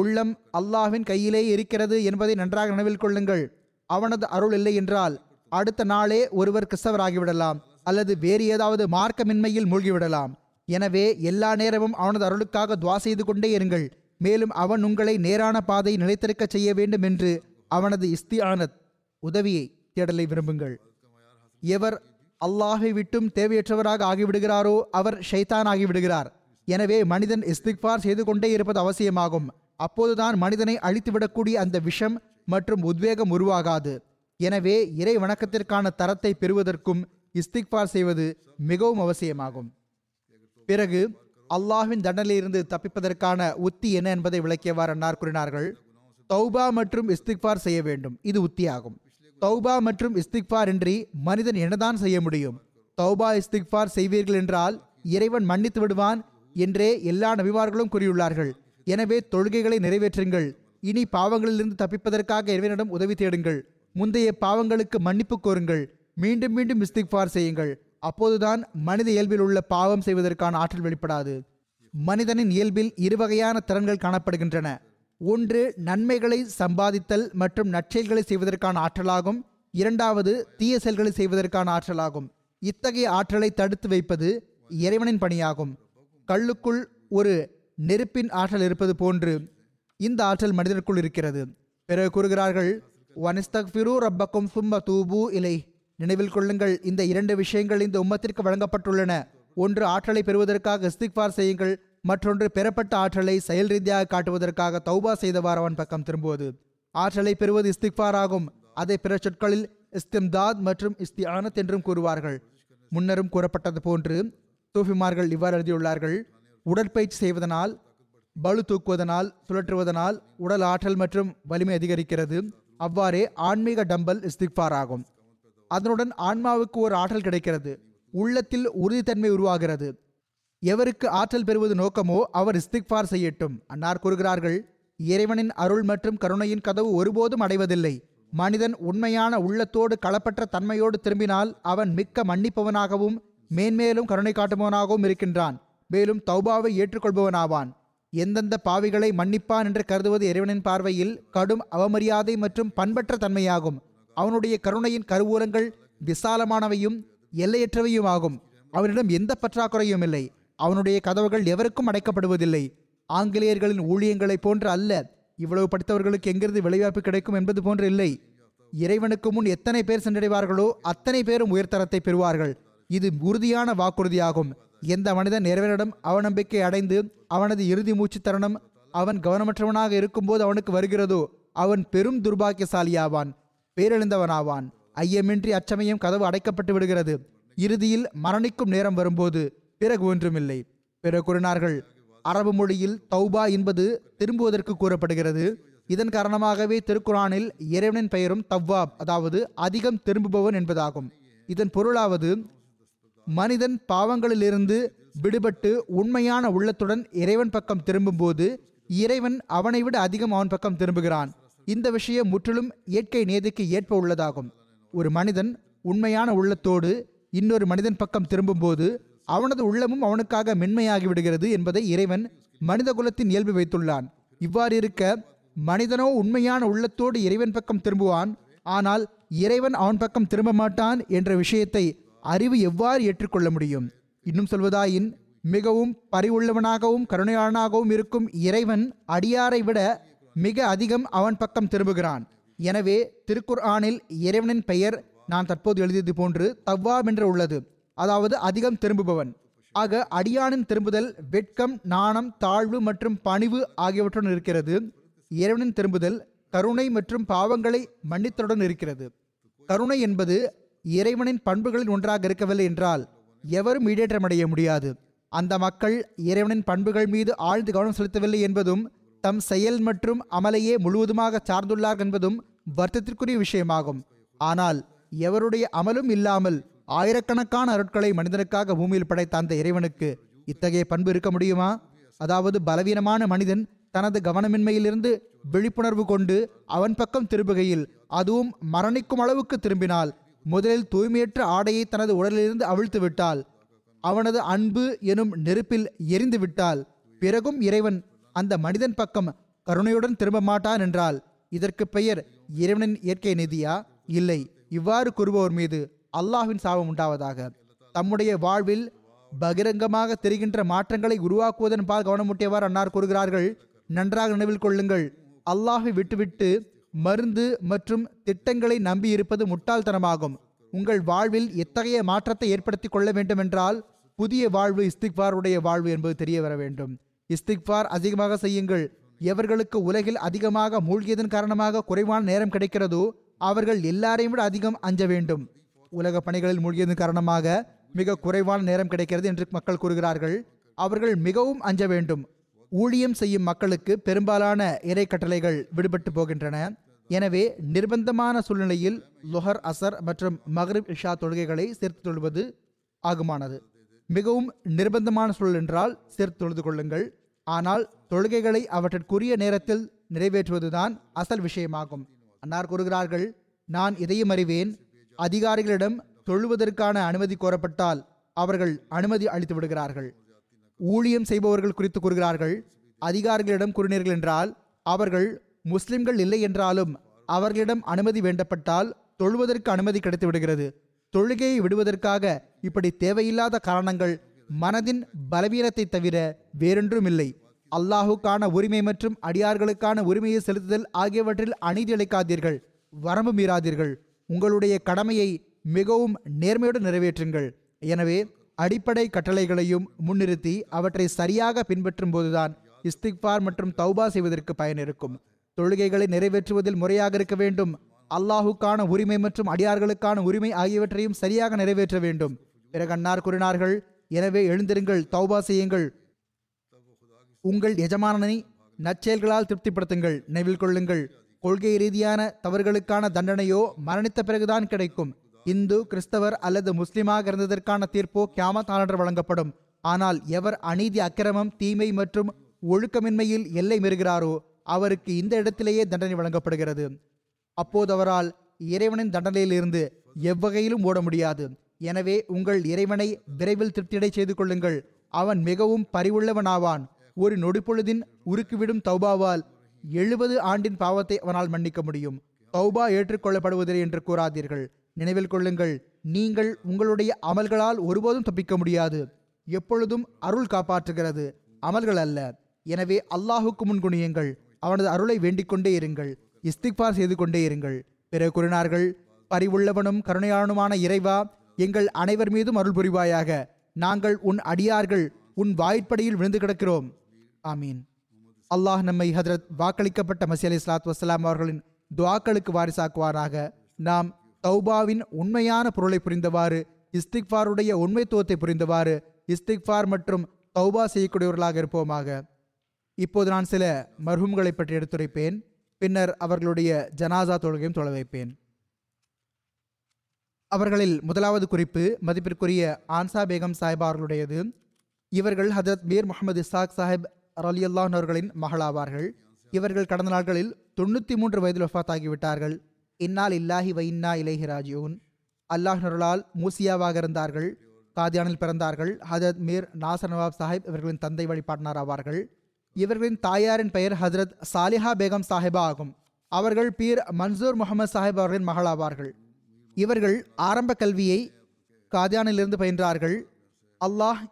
உள்ளம் அல்லாஹ்வின் கையிலே இருக்கிறது என்பதை நன்றாக நினைவில் கொள்ளுங்கள். அவனது அருள் இல்லை என்றால் அடுத்த நாளே ஒருவர் கிறிஸ்தவராகிவிடலாம் அல்லது வேறு ஏதாவது மார்க்கமின்மையில் மூழ்கிவிடலாம். எனவே எல்லா நேரமும் அவனது அருளுக்காக துவா செய்து கொண்டே இருங்கள். மேலும் அவன் உங்களை நேரான பாதையை நிலைத்திருக்க செய்ய வேண்டும் என்று அவனது இஸ்திஆனத் உதவியை தேடலை விரும்புங்கள். எவர் அல்லாஹை விட்டும் தேவையற்றவராக ஆகிவிடுகிறாரோ அவர் ஷைத்தான் ஆகிவிடுகிறார். எனவே மனிதன் இஸ்திக்ஃபார் செய்து கொண்டே இருப்பது அவசியமாகும். அப்போதுதான் மனிதனை அழித்துவிடக்கூடிய அந்த விஷம் மற்றும் உத்வேகம் உருவாகாது. எனவே இறை வணக்கத்திற்கான தரத்தை பெறுவதற்கும் இஸ்திக்ஃபார் செய்வது மிகவும் அவசியமாகும். பிறகு அல்லாஹ்வின் தண்டனையிலிருந்து தப்பிப்பதற்கான உத்தி என்ன என்பதை விளக்கியவாறு அன்னார் கூறினார்கள், தௌபா மற்றும் இஸ்திக்ஃபார் செய்ய வேண்டும். இது உத்தியாகும். தௌபா மற்றும் இஸ்திக்ஃபார் இன்றி மனிதன் என்னதான் செய்ய முடியும்? தௌபா இஸ்திக்ஃபார் செய்வீர்கள் என்றால் இறைவன் மன்னித்து விடுவான் என்றே எல்லா நபிமார்களும் கூறியுள்ளார்கள். எனவே தொழுகைகளை நிறைவேற்றுங்கள். இனி பாவங்களிலிருந்து தப்பிப்பதற்காக இறைவனிடம் உதவி தேடுங்கள். முந்தைய பாவங்களுக்கு மன்னிப்பு கோருங்கள். மீண்டும் மீண்டும் இஸ்திக்ஃபார் செய்யுங்கள். அப்போதுதான் மனித இயல்பில் உள்ள பாவம் செய்வதற்கான ஆற்றல் வெளிப்படாது. மனிதனின் இயல்பில் இருவகையான திறன்கள் காணப்படுகின்றன. ஒன்று நன்மைகளை சம்பாதித்தல் மற்றும் நற்செயல்களை செய்வதற்கான ஆற்றலாகும். இரண்டாவது தீய செயல்களை செய்வதற்கான ஆற்றலாகும். இத்தகைய ஆற்றலை தடுத்து வைப்பது இறைவனின் பணியாகும். கல்லுக்குள் ஒரு நெருப்பின் ஆற்றல் இருப்பது போன்று இந்த ஆற்றல் மனிதனுக்குள் இருக்கிறது. பிறகு கூறுகிறார்கள், வனஸ்தக்ஃபிரு ரப்பக்கும் சும்ம தூபு இலை. நினைவில் கொள்ளுங்கள், இந்த இரண்டு விஷயங்கள் இந்த உம்மத்திற்கு வழங்கப்பட்டுள்ளன. ஒன்று ஆற்றலை பெறுவதற்காக இஸ்திக்ஃபார் செய்யுங்கள், மற்றொன்று பெறப்பட்ட ஆற்றலை செயல் ரீதியாக காட்டுவதற்காக தௌபா செய்தவாறு அவன் பக்கம் திரும்புவது. ஆற்றலை பெறுவது இஸ்திக்ஃபார் ஆகும். அதை பிற சொற்களில் இஸ்திம்தாத் மற்றும் இஸ்திஆனத் என்றும் கூறுவார்கள். முன்னரும் கூறப்பட்டது போன்று சூஃபிமார்கள் இவ்வாறு எழுதியுள்ளார்கள், உடற்பயிற்சி செய்வதனால், பளு தூக்குவதனால், சுழற்றுவதனால் உடல் ஆற்றல் மற்றும் வலிமை அதிகரிக்கிறது. அவ்வாறே ஆன்மீக டம்பல் இஸ்திக்ஃபார் ஆகும். அதனுடன் ஆன்மாவுக்கு ஒரு ஆற்றல் கிடைக்கிறது. உள்ளத்தில் உறுதித்தன்மை உருவாகிறது. எவருக்கு ஆற்றல் பெறுவது நோக்கமோ அவர் இஸ்திக்ஃபார் செய்யட்டும். அன்னார் கூறுகிறார்கள், இறைவனின் அருள் மற்றும் கருணையின் கதவு ஒருபோதும் அடைவதில்லை. மனிதன் உண்மையான உள்ளத்தோடு களப்பற்ற தன்மையோடு திரும்பினால் அவன் மிக்க மன்னிப்பவனாகவும் மேன்மேலும் கருணை காட்டுபவனாகவும் இருக்கின்றான். மேலும் தௌபாவை ஏற்றுக்கொள்பவனாவான். எந்தெந்த பாவிகளை மன்னிப்பான் என்று கருதுவது இறைவனின் பார்வையில் கடும் அவமரியாதை மற்றும் பண்பற்ற தன்மையாகும். அவனுடைய கருணையின் கருவூலங்கள் விசாலமானவையும் எல்லையற்றவையும் ஆகும். அவனிடம் எந்த பற்றாக்குறையும் இல்லை. அவனுடைய கதவுகள் எவருக்கும் அடைக்கப்படுவதில்லை. ஆங்கிலேயர்களின் ஊழியங்களைப் போன்று அல்ல. இவ்வளவு படித்தவர்களுக்கு எங்கிருந்து விளைவாய்ப்பு கிடைக்கும் என்பது போன்று இல்லை. இறைவனுக்கு முன் எத்தனை பேர் சென்றடைவார்களோ அத்தனை பேரும் உயர்தரத்தை பெறுவார்கள். இது உறுதியான வாக்குறுதியாகும். எந்த மனிதன் இறைவனிடம் அவநம்பிக்கை அடைந்து அவனது இறுதி மூச்சு தருணம் அவன் கவனமற்றவனாக இருக்கும்போது அவனுக்கு வருகிறதோ அவன் பெரும் துர்பாக்கியசாலியாவான், பேரெழுந்தவனாவான். ஐயமின்றி அச்சமயம் கதவு அடைக்கப்பட்டு விடுகிறது. இறுதியில் மரணிக்கும் நேரம் வரும்போது பிறகு ஒன்றுமில்லை. பிற கூறினார்கள், அரபு மொழியில் தௌபா என்பது திரும்புவதற்கு கூறப்படுகிறது. இதன் காரணமாகவே திருக்குரானில் இறைவனின் பெயரும் தவ்வாப், அதாவது அதிகம் திரும்புபவன் என்பதாகும். இதன் பொருளாவது மனிதன் பாவங்களிலிருந்து விடுபட்டு உண்மையான உள்ளத்துடன் இறைவன் பக்கம் திரும்பும்போது இறைவன் அவனை விட அதிகம் அவன் பக்கம் திரும்புகிறான். இந்த விஷயம் முற்றிலும் இயற்கை நேதிக்கு ஏற்ப உள்ளதாகும். ஒரு மனிதன் உண்மையான உள்ளத்தோடு இன்னொரு மனிதன் பக்கம் திரும்பும்போது அவனது உள்ளமும் அவனுக்காக மென்மையாகி விடுகிறது என்பதை இறைவன் மனித குலத்தின் இயல்பு வைத்துள்ளான். இவ்வாறு இருக்க மனிதனோ உண்மையான உள்ளத்தோடு இறைவன் பக்கம் திரும்புவான். ஆனால் இறைவன் அவன் பக்கம் திரும்ப மாட்டான் என்ற விஷயத்தை அறிவு எவ்வாறு ஏற்றுக்கொள்ள முடியும்? இன்னும் சொல்வதாயின், மிகவும் பரிவுள்ளவனாகவும் கருணையாளனாகவும் இருக்கும் இறைவன் அடியாரை விட மிக அதிகம் அவன் பக்கம் திரும்புகிறான். எனவே திருக்குர்ஆனில் இறைவனின் பெயர் நான் தற்போது எழுதியது போன்று தவ்வாப் என்று உள்ளது, அதாவது அதிகம் திரும்புபவன். ஆக அடியானின் திரும்புதல் வெட்கம், நாணம், தாழ்வு மற்றும் பணிவு ஆகியவற்றுடன் இருக்கிறது. இறைவனின் திரும்புதல் கருணை மற்றும் பாவங்களை மன்னித்தலுடன் இருக்கிறது. கருணை என்பது இறைவனின் பண்புகளில் ஒன்றாக இருக்கவில்லை என்றால் எவரும் ஈடேற்றமடைய முடியாது. அந்த மக்கள் இறைவனின் பண்புகள் மீது ஆழ்ந்து கவனம் செலுத்தவில்லை என்பதும் தம் செயல் மற்றும் அமலையே முழுவதுமாக சார்ந்துள்ளார் என்பதும் வருத்தத்திற்குரிய விஷயமாகும். ஆனால் எவருடைய அமலும் இல்லாமல் ஆயிரக்கணக்கான அருட்களை மனிதனுக்காக பூமியில் படைத்த அந்த இறைவனுக்கு இத்தகைய பண்பு இருக்க முடியுமா? அதாவது பலவீனமான மனிதன் தனது கவனமின்மையிலிருந்து விழிப்புணர்வு கொண்டு அவன் பக்கம் திரும்புகையில், அதுவும் மரணிக்கும் அளவுக்கு திரும்பினால், முதலில் தூய்மையற்ற ஆடையை தனது உடலிலிருந்து அவிழ்த்து விட்டால், அவனது அன்பு எனும் நெருப்பில் எரிந்து விட்டால், பிறகும் இறைவன் அந்த மனிதன் பக்கம் கருணையுடன் திரும்ப மாட்டான் என்றால் இதற்கு பெயர் இறைவனின் இயற்கை நிதியா? இல்லை. இவ்வாறு கூறுபவர் மீது அல்லாஹ்வின் சாபம் உண்டாவதாக. தம்முடைய வாழ்வில் பகிரங்கமாக தெரிகின்ற மாற்றங்களை உருவாக்குவதன் பால் கவனமூட்டியவாறு அன்னார் கூறுகிறார்கள், நன்றாக நினைவில் கொள்ளுங்கள், அல்லாஹை விட்டுவிட்டு மருந்து மற்றும் திட்டங்களை நம்பியிருப்பது முட்டாள்தனமாகும். உங்கள் வாழ்வில் எத்தகைய மாற்றத்தை ஏற்படுத்தி கொள்ள வேண்டுமென்றால் புதிய வாழ்வு இஸ்திக்ஃபாருடைய வாழ்வு என்பது தெரிய வர வேண்டும். இஸ்திக்ஃபார் அதிகமாக செய்யுங்கள். எவர்களுக்கு உலகில் அதிகமாக மூழ்கியதன் காரணமாக குறைவான நேரம் கிடைக்கிறதோ அவர்கள் எல்லாரையும் விட அதிகம் அஞ்ச வேண்டும். உலக பணிகளில் மூழ்கியதன் காரணமாக மிக குறைவான நேரம் கிடைக்கிறது என்று மக்கள் கூறுகிறார்கள். அவர்கள் மிகவும் அஞ்ச வேண்டும். ஊழியம் செய்யும் மக்களுக்கு பெரும்பாலான இறை கட்டளைகள் விடுபட்டு போகின்றன. எனவே நிர்பந்தமான சூழ்நிலையில் லுஹர், அசர் மற்றும் மகரிப், இஷா தொழுகைகளை சேர்த்து தொழுவது ஆகுமானது. மிகவும் நிர்பந்தமான சூழல் என்றால் சேர்த்து தொழுது கொள்ளுங்கள். ஆனால் தொழுகைகளை அவற்றிற்குரிய நேரத்தில் நிறைவேற்றுவதுதான் அசல் விஷயமாகும். அன்னார் கூறுகிறார்கள், நான் இதையும் அறிவேன், அதிகாரிகளிடம் தொழுவதற்கான அனுமதி கோரப்பட்டால் அவர்கள் அனுமதி அளித்து விடுகிறார்கள். ஊழியம் செய்பவர்கள் குறித்து கூறுகிறார்கள், அதிகாரிகளிடம் கூறினீர்கள் என்றால் அவர்கள் முஸ்லிம்கள் இல்லை என்றாலும் அவர்களிடம் அனுமதி வேண்டப்பட்டால் தொழுவதற்கு அனுமதி கிடைத்து விடுகிறது. தொழுகையை விடுவதற்காக இப்படி தேவையில்லாத காரணங்கள் மனதின் பலவீனத்தை தவிர வேறொன்றும் இல்லை. அல்லாஹுக்கான உரிமை மற்றும் அடியார்களுக்கான உரிமையை செலுத்துதல் ஆகியவற்றில் அநீதி இழைக்காதீர்கள், வரம்பு மீறாதீர்கள், உங்களுடைய கடமையை மிகவும் நேர்மையோடு நிறைவேற்றுங்கள். எனவே அடிப்படை கட்டளைகளையும் முன்னிறுத்தி அவற்றை சரியாக பின்பற்றும் போதுதான் இஸ்திக்ஃபார் மற்றும் தௌபா செய்வதற்கு பயன் இருக்கும். தொழுகைகளை நிறைவேற்றுவதில் முறையாக இருக்க வேண்டும். அல்லாஹுக்கான உரிமை மற்றும் அடியார்களுக்கான உரிமை ஆகியவற்றையும் சரியாக நிறைவேற்ற வேண்டும். பிறகு அன்னார் கூறினார்கள், எனவே எழுந்திருங்கள், தௌபா செய்யுங்கள், உங்கள் எஜமானனை நற்செயல்களால் திருப்திப்படுத்துங்கள். நினைவில் கொள்ளுங்கள், கொள்கை ரீதியான தவறுகளுக்கான தண்டனையோ மரணித்த பிறகுதான் கிடைக்கும். இந்து, கிறிஸ்தவர் அல்லது முஸ்லிமாக இருந்ததற்கான தீர்ப்போ கியாமத் நாளன்று வழங்கப்படும். ஆனால் எவர் அநீதி, அக்கிரமம், தீமை மற்றும் ஒழுக்கமின்மையில் எல்லை மீறுகிறாரோ அவருக்கு இந்த இடத்திலேயே தண்டனை வழங்கப்படுகிறது. அப்போது அவரால் இறைவனின் தண்டனையிலிருந்து எவ்வகையிலும் ஓட முடியாது. எனவே உங்கள் இறைவனை விரைவில் திருப்தியடை செய்து கொள்ளுங்கள். அவன் மிகவும் பரிவுள்ளவனாவான். ஒரு நொடிப்பொழுதின் உருக்குவிடும் தௌபாவால் எழுபது ஆண்டின் பாவத்தை அவனால் மன்னிக்க முடியும். தௌபா ஏற்றுக்கொள்ளப்படுவதில்லை என்று கூறாதீர்கள். நினைவில் கொள்ளுங்கள், நீங்கள் உங்களுடைய அமல்களால் ஒருபோதும் தப்பிக்க முடியாது. எப்பொழுதும் அருள் காப்பாற்றுகிறது, அமல்கள் அல்ல. எனவே அல்லாஹுக்கு முன்குணியுங்கள், அவனது அருளை வேண்டிக் கொண்டே இருங்கள், இஸ்திக்ஃபார் செய்து கொண்டே இருங்கள். பிறகு கூறினார்கள், பரிவுள்ளவனும் கருணையாளனுமான இறைவா, எங்கள் அனைவர் மீதும் அருள் புரிவாயாக. நாங்கள் உன் அடியார்கள் உன் வாயிற்படியில் விழுந்து கிடக்கிறோம். ஆமீன். அல்லாஹ் நம்மை ஹதரத் வாக்களிக்கப்பட்ட மஸீஹ் அலைஹிஸ்ஸலாத்து வஸ்ஸலாம் அவர்களின் துஆக்களுக்கு வாரிசாக்குவாராக. நாம் தௌபாவின் உண்மையான பொருளை புரிந்தவாறு, இஸ்திக்ஃபாருடைய உண்மைத்துவத்தை புரிந்தவாறு இஸ்திக்ஃபார் மற்றும் தௌபா செய்யக்கூடியவர்களாக இருப்போமாக. இப்போது நான் சில மர்ஹூம்களை பற்றி எடுத்துரைப்பேன். பின்னர் அவர்களுடைய ஜனாசா தொழுகையும் தொழ வைப்பேன். அவர்களில் முதலாவது குறிப்பு மதிப்பிற்குரிய ஆன்சா பேகம் சாஹிப் அவர்களுடையது. இவர்கள் ஹஜரத் மீர் முகமது இசாக் சாஹிப் ரலியல்லாஹு அவர்களின் மகளாவார்கள். இவர்கள் கடந்த நாட்களில் தொண்ணூற்றி மூன்று வயதில் வஃபாத் ஆகிவிட்டார்கள். இன்னா லில்லாஹி வ இன்னா இலைஹி ராஜிஊன். அல்லாஹ்வினால் மூசியாவாக இருந்தார்கள். காதியானில் பிறந்தார்கள். ஹஜரத் மீர் நாசர் நவாப் சாஹிப் இவர்களின் தந்தை வழிபாட்டினார் ஆவார்கள். இவர்களின் தாயாரின் பெயர் ஹஜரத் சாலிஹா பேகம் சாஹிபா ஆகும். அவர்கள் பீர் மன்சூர் முகமது சாஹிப் அவர்களின் மகளாவார்கள். இவர்கள் ஆரம்ப கல்வியை காதியானிலிருந்து பயின்றார்கள். அல்லாஹ்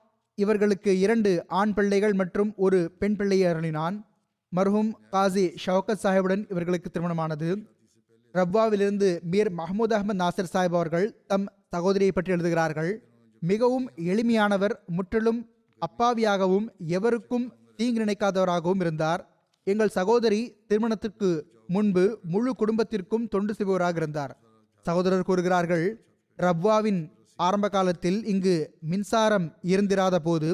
இவர்களுக்கு இரண்டு ஆண் பிள்ளைகள் மற்றும் ஒரு பெண் பிள்ளையை அருளினான். மர்ஹூம் காசி ஷவுகத் சாஹிபுடன் இவர்களுக்கு திருமணமானது. ரப்வாவிலிருந்து மீர் மஹமூத் அஹமத் நாசர் சாஹிப் அவர்கள் தம் சகோதரியை பற்றி எழுதுகிறார்கள். மிகவும் எளிமையானவர், முற்றிலும் அப்பாவியாகவும் எவருக்கும் தீங்கு நினைக்காதவராகவும் இருந்தார். எங்கள் சகோதரி திருமணத்திற்கு முன்பு முழு குடும்பத்திற்கும் தொண்டு செய்பவராக இருந்தார். சகோதரர் கூறுகிறார்கள், ரப்வாவின் ஆரம்ப காலத்தில் இங்கு மின்சாரம் இருந்திராத போது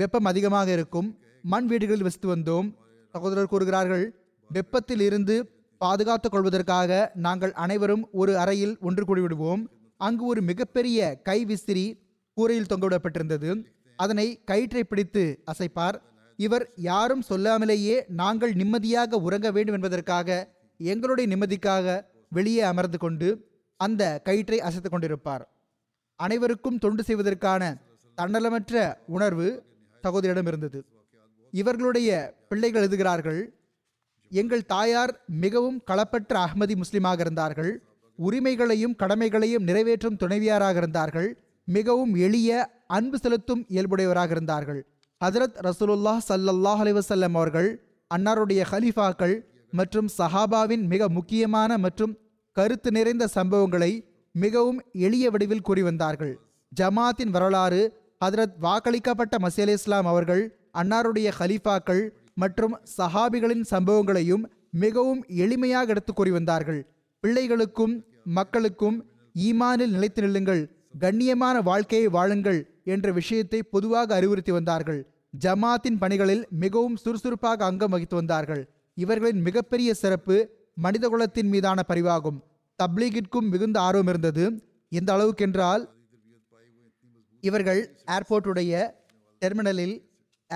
வெப்பம் அதிகமாக இருக்கும். மண் வீடுகளில் வசித்து வந்தோம். சகோதரர் கூறுகிறார்கள், வெப்பத்தில் இருந்து பாதுகாத்துக் கொள்வதற்காக நாங்கள் அனைவரும் ஒரு அறையில் ஒன்று கூடிவிடுவோம். அங்கு ஒரு மிகப்பெரிய கை விசிறி கூரையில் தொங்கவிடப்பட்டிருந்தது. அதனை கயிற்றை பிடித்து அசைப்பார். இவர் யாரும் சொல்லாமலேயே நாங்கள் நிம்மதியாக உறங்க வேண்டும் என்பதற்காக எங்களுடைய நிம்மதிக்காக வெளியே அமர்ந்து கொண்டு அந்த கயிற்றை அசைத்து கொண்டிருப்பார். அனைவருக்கும் தொண்டு செய்வதற்கான தன்னலமற்ற உணர்வு சகோதரியிடம் இருந்தது. இவர்களுடைய பிள்ளைகள் எழுதுகிறார்கள், எங்கள் தாயார் மிகவும் களப்பற்ற அஹ்மதி முஸ்லிமாக இருந்தார்கள். உரிமைகளையும் கடமைகளையும் நிறைவேற்றும் துணைவியாராக இருந்தார்கள். மிகவும் எளிய அன்பு செலுத்தும் இயல்புடையவராக இருந்தார்கள். ஹஜ்ரத் ரசூலுல்லாஹ் ஸல்லல்லாஹு அலைஹி வஸல்லம் அவர்கள், அன்னாருடைய ஹலீஃபாக்கள் மற்றும் சஹாபாவின் மிக முக்கியமான மற்றும் கருத்து நிறைந்த சம்பவங்களை மிகவும் எளிய வடிவில் கூறி வந்தார்கள். ஜமாத்தின் வரலாறு, ஹஜ்ரத் வாக்களிக்கப்பட்ட மசீஹ் இஸ்லாம் அவர்கள், அன்னாருடைய ஹலீஃபாக்கள் மற்றும் சஹாபிகளின் சம்பவங்களையும் மிகவும் எளிமையாக எடுத்து கூறி வந்தார்கள். பிள்ளைகளுக்கும் மக்களுக்கும் ஈமானில் நிலைத்து நில்லுங்கள், கண்ணியமான வாழ்க்கையை வாழுங்கள் என்ற விஷயத்தை பொதுவாக அறிவுறுத்தி வந்தார்கள். ஜமாத்தின் பணிகளில் மிகவும் சுறுசுறுப்பாக அங்கம் வகித்து வந்தார்கள். இவர்களின் மிகப்பெரிய சிறப்பு மனிதகுலத்தின் மீதான பரிவாகும். தப்லீகிற்கும் மிகுந்த ஆர்வம் இருந்தது. எந்த அளவுக்கென்றால், இவர்கள் ஏர்போர்ட்டுடைய டெர்மினலில்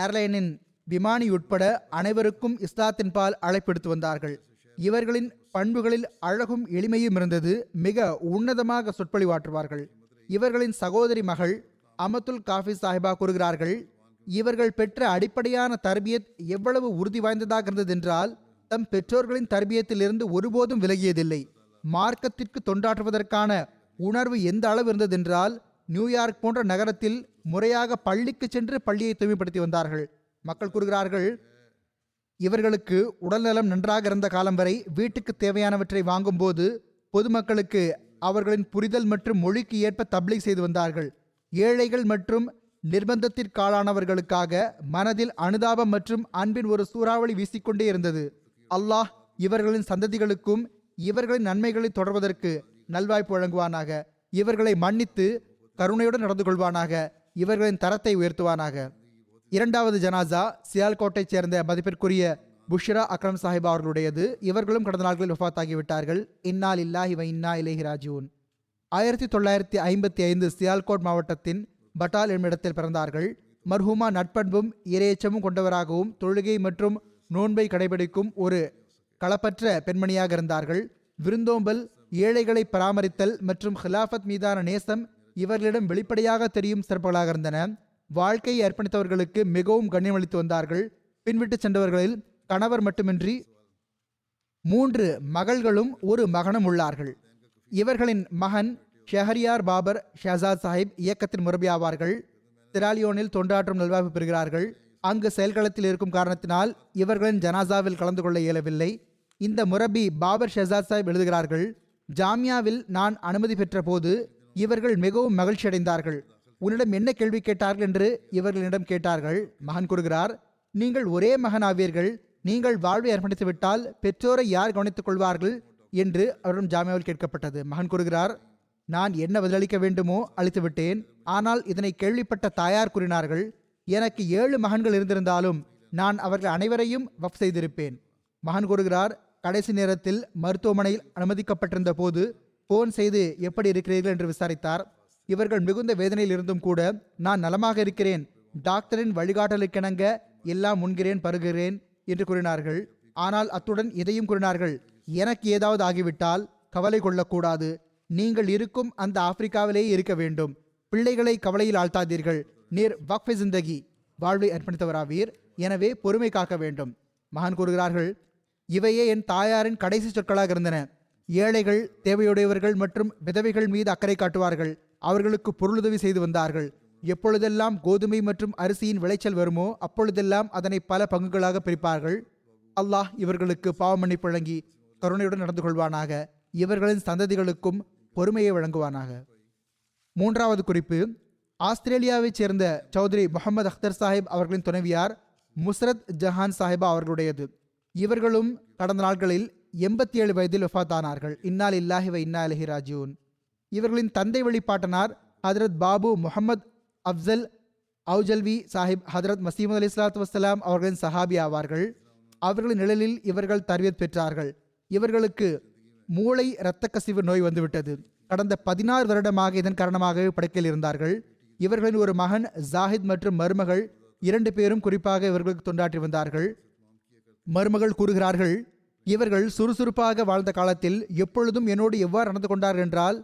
ஏர்லைனின் விமானி உட்பட அனைவருக்கும் இஸ்லாத்தின் பால் அழைப்பெடுத்து வந்தார்கள். இவர்களின் பண்புகளில் அழகும் எளிமையும் இருந்தது. மிக உன்னதமாக சொற்பொழிவாற்றுவார்கள். இவர்களின் சகோதரி மகள் அமத்துல் காஃபி சாஹிபா கூறுகிறார்கள், இவர்கள் பெற்ற அடிப்படையான தர்பியத் எவ்வளவு உறுதி வாய்ந்ததாக இருந்தது என்றால், தம் பெற்றோர்களின் தர்பியத்திலிருந்து ஒருபோதும் விலகியதில்லை. மார்க்கத்திற்கு தொண்டாற்றுவதற்கான உணர்வு எந்த அளவு இருந்ததென்றால், நியூயார்க் போன்ற நகரத்தில் முறையாக பள்ளிக்கு சென்று பள்ளியை தூய்மைப்படுத்தி வந்தார்கள். மக்கள் கூறுகிறார்கள், இவர்களுக்கு உடல்நலம் நன்றாக இருந்த காலம் வரை வீட்டுக்கு தேவையானவற்றை வாங்கும் போது பொதுமக்களுக்கு அவர்களின் புரிதல் மற்றும் மொழிக்கு ஏற்ப தப்லீக் செய்து வந்தார்கள். ஏழைகள் மற்றும் நிர்பந்தத்திற்காளானவர்களுக்காக மனதில் அனுதாபம் மற்றும் அன்பின் ஒரு சூறாவளி வீசிக்கொண்டே இருந்தது. அல்லாஹ் இவர்களின் சந்ததிகளுக்கும் இவர்களின் நன்மைகளை தொடர்வதற்கு நல்வாய்ப்பு வழங்குவானாக. இவர்களை மன்னித்து கருணையுடன் நடந்து கொள்வானாக. இவர்களின் தரத்தை உயர்த்துவானாக. இரண்டாவது ஜனாசா சியால்கோட்டை சேர்ந்த மதிப்பிற்குரிய புஷ்ரா அக்ரம் சாஹிப் அவர்களுடையது. இவர்களும் கடந்த நாட்களில் வஃபாத்தாகிவிட்டார்கள். இன்னா லில்லாஹி வ இன்னா இலைஹி ராஜிஊன். ஆயிரத்தி தொள்ளாயிரத்தி ஐம்பத்தி ஐந்து சியால்கோட் மாவட்டத்தின் பட்டால் என்னுமிடத்தில் பிறந்தார்கள். மர்ஹூமா நட்பண்பும் இரையச்சமும் கொண்டவராகவும் தொழுகை மற்றும் நோன்பை கடைபிடிக்கும் ஒரு களப்பற்ற பெண்மணியாக இருந்தார்கள். விருந்தோம்பல், ஏழைகளை பராமரித்தல் மற்றும் ஹிலாஃபத் மீதான நேசம் இவர்களிடம் வெளிப்படையாக தெரியும் சிறப்புகளாக இருந்தன. வாழ்க்கையை அர்ப்பணித்தவர்களுக்கு மிகவும் கண்ணியமளித்து வந்தார்கள். பின்விட்டு சென்றவர்களில் கணவர் மட்டுமின்றி மூன்று மகள்களும் ஒரு மகனும் உள்ளார்கள். இவர்களின் மகன் ஷஹரியார் பாபர் ஷஹசாத் சாஹிப் இயக்கத்தின் முரபியாவார்கள். திராலியோனில் தொண்டாற்றும் நல்வாய்ப்பு பெறுகிறார்கள். அங்கு செயல்களத்தில் இருக்கும் காரணத்தினால் இவர்களின் ஜனாசாவில் கலந்து கொள்ள இயலவில்லை. இந்த முரபி பாபர் ஷஹசாத் சாஹிப் எழுதுகிறார்கள், ஜாமியாவில் நான் அனுமதி பெற்ற போது இவர்கள் மிகவும் மகிழ்ச்சி அடைந்தார்கள். உன்னிடம் என்ன கேள்வி கேட்டார்கள் என்று இவர்களிடம் கேட்டார்கள். மகன் கூறுகிறார், நீங்கள் ஒரே மகன் ஆவீர்கள். நீங்கள் வாழ்வை அர்ப்பணித்து விட்டால் பெற்றோரை யார் கவனித்துக் கொள்வார்கள் என்று அவரிடம் ஜாமியாவில் கேட்கப்பட்டது. மகன் கூறுகிறார், நான் என்ன பதிலளிக்க வேண்டுமோ அளித்து விட்டேன். ஆனால் இதனை கேள்விப்பட்ட தாயார் கூறினார்கள், எனக்கு ஏழு மகன்கள் இருந்திருந்தாலும் நான் அவர்கள் அனைவரையும் வஃப் செய்திருப்பேன். மகன் கூறுகிறார், கடைசி நேரத்தில் மருத்துவமனையில் அனுமதிக்கப்பட்டிருந்த போது போன் செய்து எப்படி இருக்கிறீர்கள் என்று விசாரித்தார். இவர்கள் மிகுந்த வேதனையில் இருந்தும் கூட, நான் நலமாக இருக்கிறேன், டாக்டரின் வழிகாட்டலுக்கிணங்க எல்லாம் முன்கிறேன் பருகிறேன் என்று கூறினார்கள். ஆனால் அத்துடன் இதையும் கூறினார்கள், எனக்கு ஏதாவது ஆகிவிட்டால் கவலை கொள்ளக்கூடாது. நீங்கள் இருக்கும் அந்த ஆப்பிரிக்காவிலேயே இருக்க வேண்டும். பிள்ளைகளை கவலையில் ஆழ்த்தாதீர்கள். நீர் வக்ஃபே ஜிந்தகி, வாழ்வை அர்ப்பணித்தவராவீர். எனவே பொறுமை காக்க வேண்டும். மகன் கூறுகிறார்கள், இவையே என் தாயாரின் கடைசி சொற்களாக இருந்தன. ஏழைகள், தேவையுடையவர்கள் மற்றும் விதவைகள் மீது அக்கறை காட்டுவார்கள். அவர்களுக்கு பொருளுதவி செய்து வந்தார்கள். எப்பொழுதெல்லாம் கோதுமை மற்றும் அரிசியின் விளைச்சல் வருமோ அப்பொழுதெல்லாம் அதனை பல பங்குகளாக பிரிப்பார்கள். அல்லாஹ் இவர்களுக்கு பாவமன்னிப்பு வழங்கி கருணையுடன் நடந்து கொள்வானாக. இவர்களின் சந்ததிகளுக்கும் பொறுமையை வழங்குவானாக. மூன்றாவது குறிப்பு, ஆஸ்திரேலியாவைச் சேர்ந்த சௌத்ரி முகமது அக்தர் சாஹிப் அவர்களின் துணைவியார் முஸ்ரத் ஜஹான் சாஹிபா அவர்களுடையது. இவர்களும் கடந்த நாட்களில் எண்பத்தி ஏழு வயதில் வஃபாத்தானார்கள். இன்னா லில்லாஹி வ இன்னா இலைஹி ராஜிஊன். இவர்களின் தந்தை வழிபாட்டனார் ஹதரத் பாபு முகமது அப்சல் அவுஜல்வி சாஹிப் ஹதரத் மசீமது அலி சலாத்து வசலாம் அவர்களின் சஹாபி ஆவார்கள். அவர்களின் நிழலில் இவர்கள் தர்பியத் பெற்றார்கள். இவர்களுக்கு மூளை இரத்த கசிவு நோய் வந்துவிட்டது. கடந்த பதினாறு வருடமாக இதன் காரணமாகவே படுக்கையில் இருந்தார்கள். இவர்களின் ஒரு மகன் ஜாஹித் மற்றும் மருமகள் இரண்டு பேரும் குறிப்பாக இவர்களுக்கு தொண்டாற்றி வந்தார்கள். மருமகள் கூறுகிறார்கள், இவர்கள் சுறுசுறுப்பாக வாழ்ந்த காலத்தில் எப்பொழுதும் என்னோடு எவ்வாறு நடந்து கொண்டார்கள் என்றால்,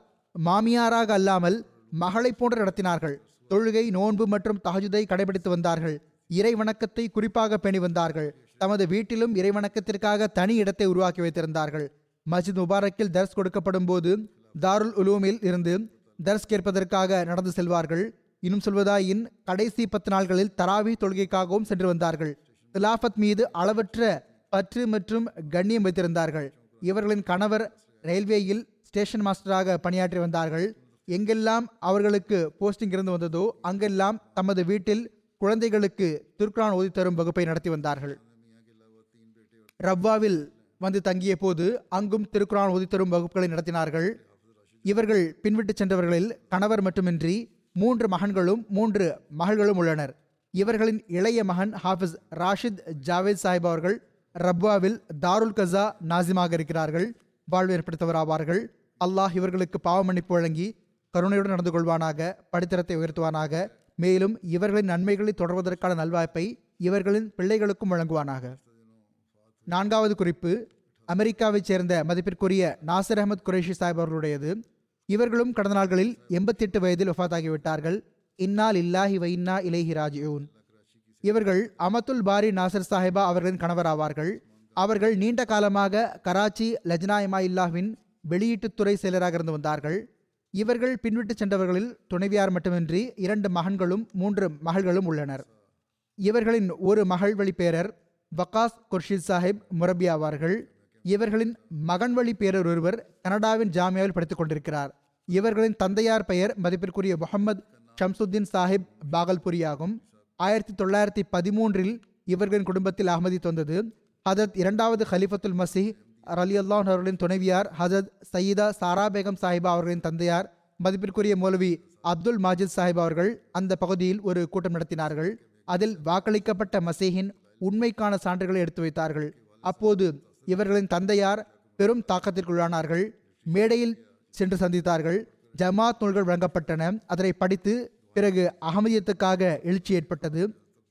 மாமியாராக அல்லாமல் மகளை போன்று நடத்தினார்கள். தொழுகை, நோன்பு மற்றும் தஹஜுதை கடைபிடித்து வந்தார்கள். இறை வணக்கத்தை குறிப்பாக பேணி வந்தார்கள். தமது வீட்டிலும் இறைவணக்கத்திற்காக தனி இடத்தை உருவாக்கி வைத்திருந்தார்கள். மஸ்ஜித் முபாரக்கில் தர்ஸ் கொடுக்கப்படும் போது தாருல் உலூமில் இருந்து தர்ஸ் கேட்பதற்காக நடந்து செல்வார்கள். இன்னும் சொல்வதாயின், கடைசி பத்து நாட்களில் தராவி தொழுகைக்காகவும் சென்று வந்தார்கள். திலாஃபத் மீது அளவற்ற பற்று மற்றும் கண்ணியம் வைத்திருந்தார்கள். இவர்களின் கணவர் ரயில்வேயில் ஸ்டேஷன் மாஸ்டராக பணியாற்றி வந்தார்கள். எங்கெல்லாம் அவர்களுக்கு போஸ்டிங் இருந்து வந்ததோ அங்கெல்லாம் தமது வீட்டில் குழந்தைகளுக்கு துர்கான் ஓதி தரும் வகுப்பை நடத்தி வந்தார்கள். ரவ்வாவில் வந்து தங்கிய போது அங்கும் திருக்குரான் ஓதி தரும் வகுப்புகளை நடத்தினார்கள். இவர்கள் பின்விட்டு சென்றவர்களில் கணவர் மட்டுமின்றி மூன்று மகன்களும் மூன்று மகள்களும் உள்ளனர். இவர்களின் இளைய மகன் ஹாஃபிஸ் ராஷித் ஜாவேத் சாஹிப் அவர்கள் ரப்வாவில் தாருல் கசா நாசிமாக இருக்கிறார்கள். வாழ்வு ஏற்படுத்தவராவார்கள். அல்லாஹ் இவர்களுக்கு பாவ மன்னிப்பு வழங்கி கருணையுடன் நடந்து கொள்வானாக, படித்தரத்தை உயர்த்துவானாக. மேலும் இவர்களின் நன்மைகளை தொடர்வதற்கான நல்வாய்ப்பை இவர்களின் பிள்ளைகளுக்கும் வழங்குவானாக. நான்காவது குறிப்பு அமெரிக்காவைச் சேர்ந்த மதிப்பிற்குரிய நாசர் அஹமத் குரேஷி சாஹிப் அவர்களுடையது. இவர்களும் கடந்த நாள்களில் எண்பத்தி எட்டு வயதில் ஒஃபாத்தாகிவிட்டார்கள். இன்னா லில்லாஹி வ இன்னா இலைஹி ராஜிஊன். இவர்கள் அமதுல் பாரி நாசர் சாஹிபா அவர்களின் கணவராவார்கள். அவர்கள் நீண்ட காலமாக கராச்சி லஜ்னா இமா இல்லாஹ்வின் வெளியீட்டுத்துறை செயலராக இருந்து வந்தார்கள். இவர்கள் பின்விட்டு சென்றவர்களில் துணைவியார் மட்டுமின்றி இரண்டு மகன்களும் மூன்று மகள்களும் உள்ளனர். இவர்களின் ஒரு மகள் வழி பேரர் வக்காஸ் குர்ஷித் சாஹிப் முரபி ஆவார்கள். இவர்களின் மகன் வழி பேரர் ஒருவர் கனடாவின் ஜாமியாவில் படித்துக் கொண்டிருக்கிறார். இவர்களின் தந்தையார் பெயர் மதிப்பிற்குரிய முகமது ஷம்சுத்தீன் சாஹிப் பாகல்புரி ஆகும். ஆயிரத்தி தொள்ளாயிரத்தி பதிமூன்றில் இவர்களின் குடும்பத்தில் அகமதித்து வந்தது. ஹதத் இரண்டாவது ஹலிஃபத்துல் மசீஹ் ரலியல்லாஹு அவர்களின் துணைவியார் ஹதத் சயீதா சாரா பேகம் சாஹிபா அவர்களின் தந்தையார் மதிப்பிற்குரிய மௌலவி அப்துல் மாஜித் சாஹிப் அவர்கள் அந்த பகுதியில் ஒரு கூட்டம் நடத்தினார்கள். அதில் வாக்களிக்கப்பட்ட மசீஹின் உண்மைக்கான சான்றுகளை எடுத்து வைத்தார்கள். அப்போது இவர்களின் தந்தையார் பெரும் தாக்கத்திற்குள்ளானார்கள். மேடையில் சென்று சந்தித்தார்கள். ஜமாத் நூல்கள் வழங்கப்பட்டன. அதனை படித்து பிறகு அகமதியத்துக்காக எழுச்சி ஏற்பட்டது.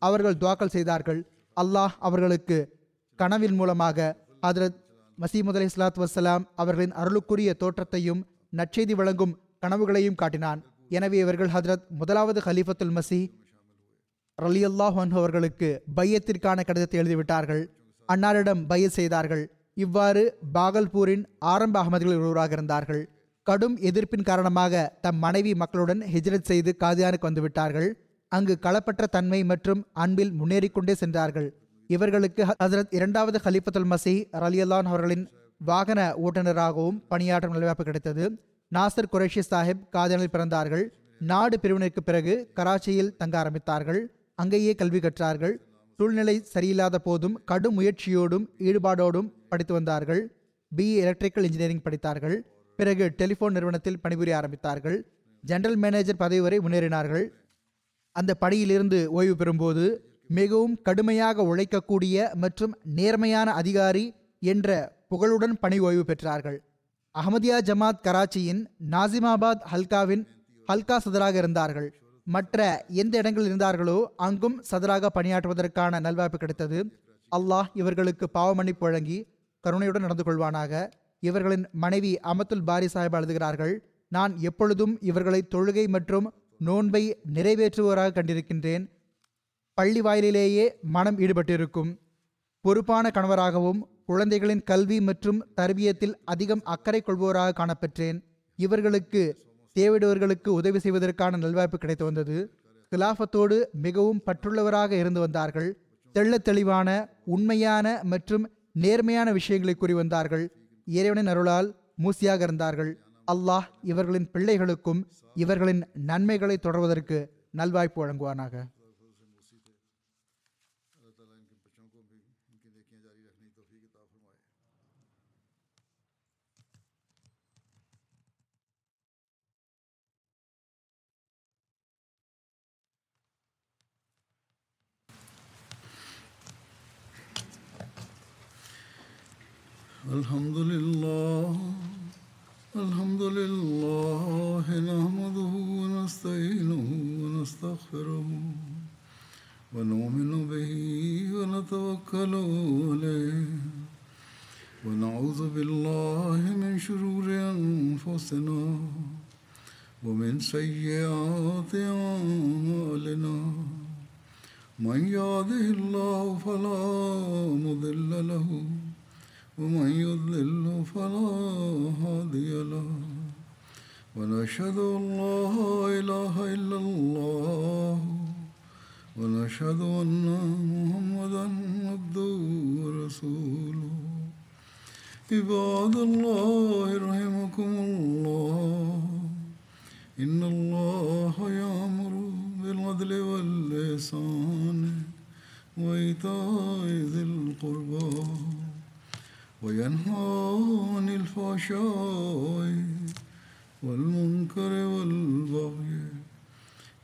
அவர்கள் துவாக்கல் செய்தார்கள். அல்லாஹ் அவர்களுக்கு கனவின் மூலமாக ஹதரத் மசீமது அலைஹி ஸலாத்து வஸ்ஸலாம் அவர்களின் அருளுக்குரிய தோற்றத்தையும் நற்செய்தி வழங்கும் கனவுகளையும் காட்டினான். எனவே இவர்கள் ஹதரத் முதலாவது ஹலீஃபத்துல் மசீஹ் ரலியல்லாஹு அன்ஹு அவர்களுக்கு பையத்திற்கான கடிதத்தை எழுதிவிட்டார்கள். அன்னாரிடம் பையத் செய்தார்கள். இவ்வாறு பாகல்பூரின் ஆரம்ப அகமதிகள் ஒருவராக இருந்தார்கள். கடும் எதிர்ப்பின் காரணமாக தம் மனைவி மக்களுடன் ஹிஜ்ரத் செய்து காதியானுக்கு வந்துவிட்டார்கள். அங்கு களப்பற்ற தன்மை மற்றும் அன்பில் முன்னேறிக்கொண்டே சென்றார்கள். இவர்களுக்கு ஹசரத் இரண்டாவது ஹலிஃபத்துல் மசீஹ் ரலியல்லாஹு அவர்களின் வாகன ஓட்டுநராகவும் பணியாற்றும் நிலைவாய்ப்பு கிடைத்தது. நாசர் குரேஷி சாஹிப் காதியானில் பிறந்தார்கள். நாடு பிரிவினைக்கு பிறகு கராச்சியில் தங்க ஆரம்பித்தார்கள். அங்கேயே கல்வி கற்றார்கள். சூழ்நிலை சரியில்லாத போதும் கடும் முயற்சியோடும் ஈடுபாடோடும் படித்து வந்தார்கள். பிஇ எலக்ட்ரிக்கல் இன்ஜினியரிங் படித்தார்கள். பிறகு டெலிஃபோன் நிறுவனத்தில் பணிபுரிய ஆரம்பித்தார்கள். ஜெனரல் மேனேஜர் பதவி வரை முன்னேறினார்கள். அந்த பணியிலிருந்து ஓய்வு பெறும்போது மிகவும் கடுமையாக உழைக்கக்கூடிய மற்றும் நேர்மையான அதிகாரி என்ற புகழுடன் பணி ஓய்வு பெற்றார்கள். அஹமதியா ஜமாத் கராச்சியின் நாசிமாபாத் ஹல்காவின் ஹல்கா சதராக இருந்தார்கள். மற்ற எந்த இடங்களில் இருந்தார்களோ அங்கும் சதராக பணியாற்றுவதற்கான நல்வாய்ப்பு கிடைத்தது. அல்லாஹ் இவர்களுக்கு பாவ மன்னிப்பு வழங்கி கருணையுடன் நடந்து கொள்வானாக. இவர்களின் மனைவி அமதுல் பாரி சாஹிப் எழுதுகிறார்கள், நான் எப்பொழுதும் இவர்களை தொழுகை மற்றும் நோன்பை நிறைவேற்றுவோராக கண்டிருக்கின்றேன். பள்ளி வாயிலேயே மனம் ஈடுபட்டிருக்கும். பொறுப்பான கணவராகவும் குழந்தைகளின் கல்வி மற்றும் தர்பியத்தில் அதிகம் அக்கறை கொள்வோராக காணப்பெற்றேன். இவர்களுக்கு தேவையிடுவர்களுக்கு உதவி செய்வதற்கான நல்வாய்ப்பு கிடைத்து வந்தது. கிலாஃபத்தோடு மிகவும் பற்றுள்ளவராக இருந்து வந்தார்கள். தெள்ள தெளிவான உண்மையான மற்றும் நேர்மையான விஷயங்களை கூறி வந்தார்கள். இறைவனின் அருளால் மூசியாக இருந்தார்கள். அல்லாஹ் இவர்களின் பிள்ளைகளுக்கும் இவர்களின் நன்மைகளை தொடர்வதற்கு நல்வாய்ப்பு வழங்குவானாக. الحمد لله الحمد لله نحمده ونستعينه ونستغفره ونؤمن به ونتوكل عليه ونعوذ بالله من شرور أنفسنا ومن سيئات أعمالنا من يهده الله فلا مضل له ومن يضلل فلا هادي له ونشهد أن لا إله إلا الله ونشهد أن محمدا عبده ورسوله عباد الله رحمكم الله إن الله يأمر بالعدل والإحسان وإيتاء ذي القربى وينهى عن الفحشاء والمنكر والبغي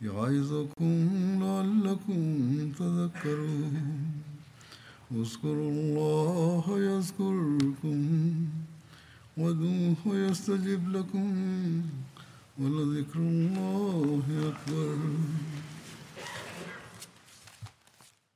يعظكم لعلكم تذكرون اذكروا الله يذكركم وادعوه يستجب لكم ولذكر الله أكبر.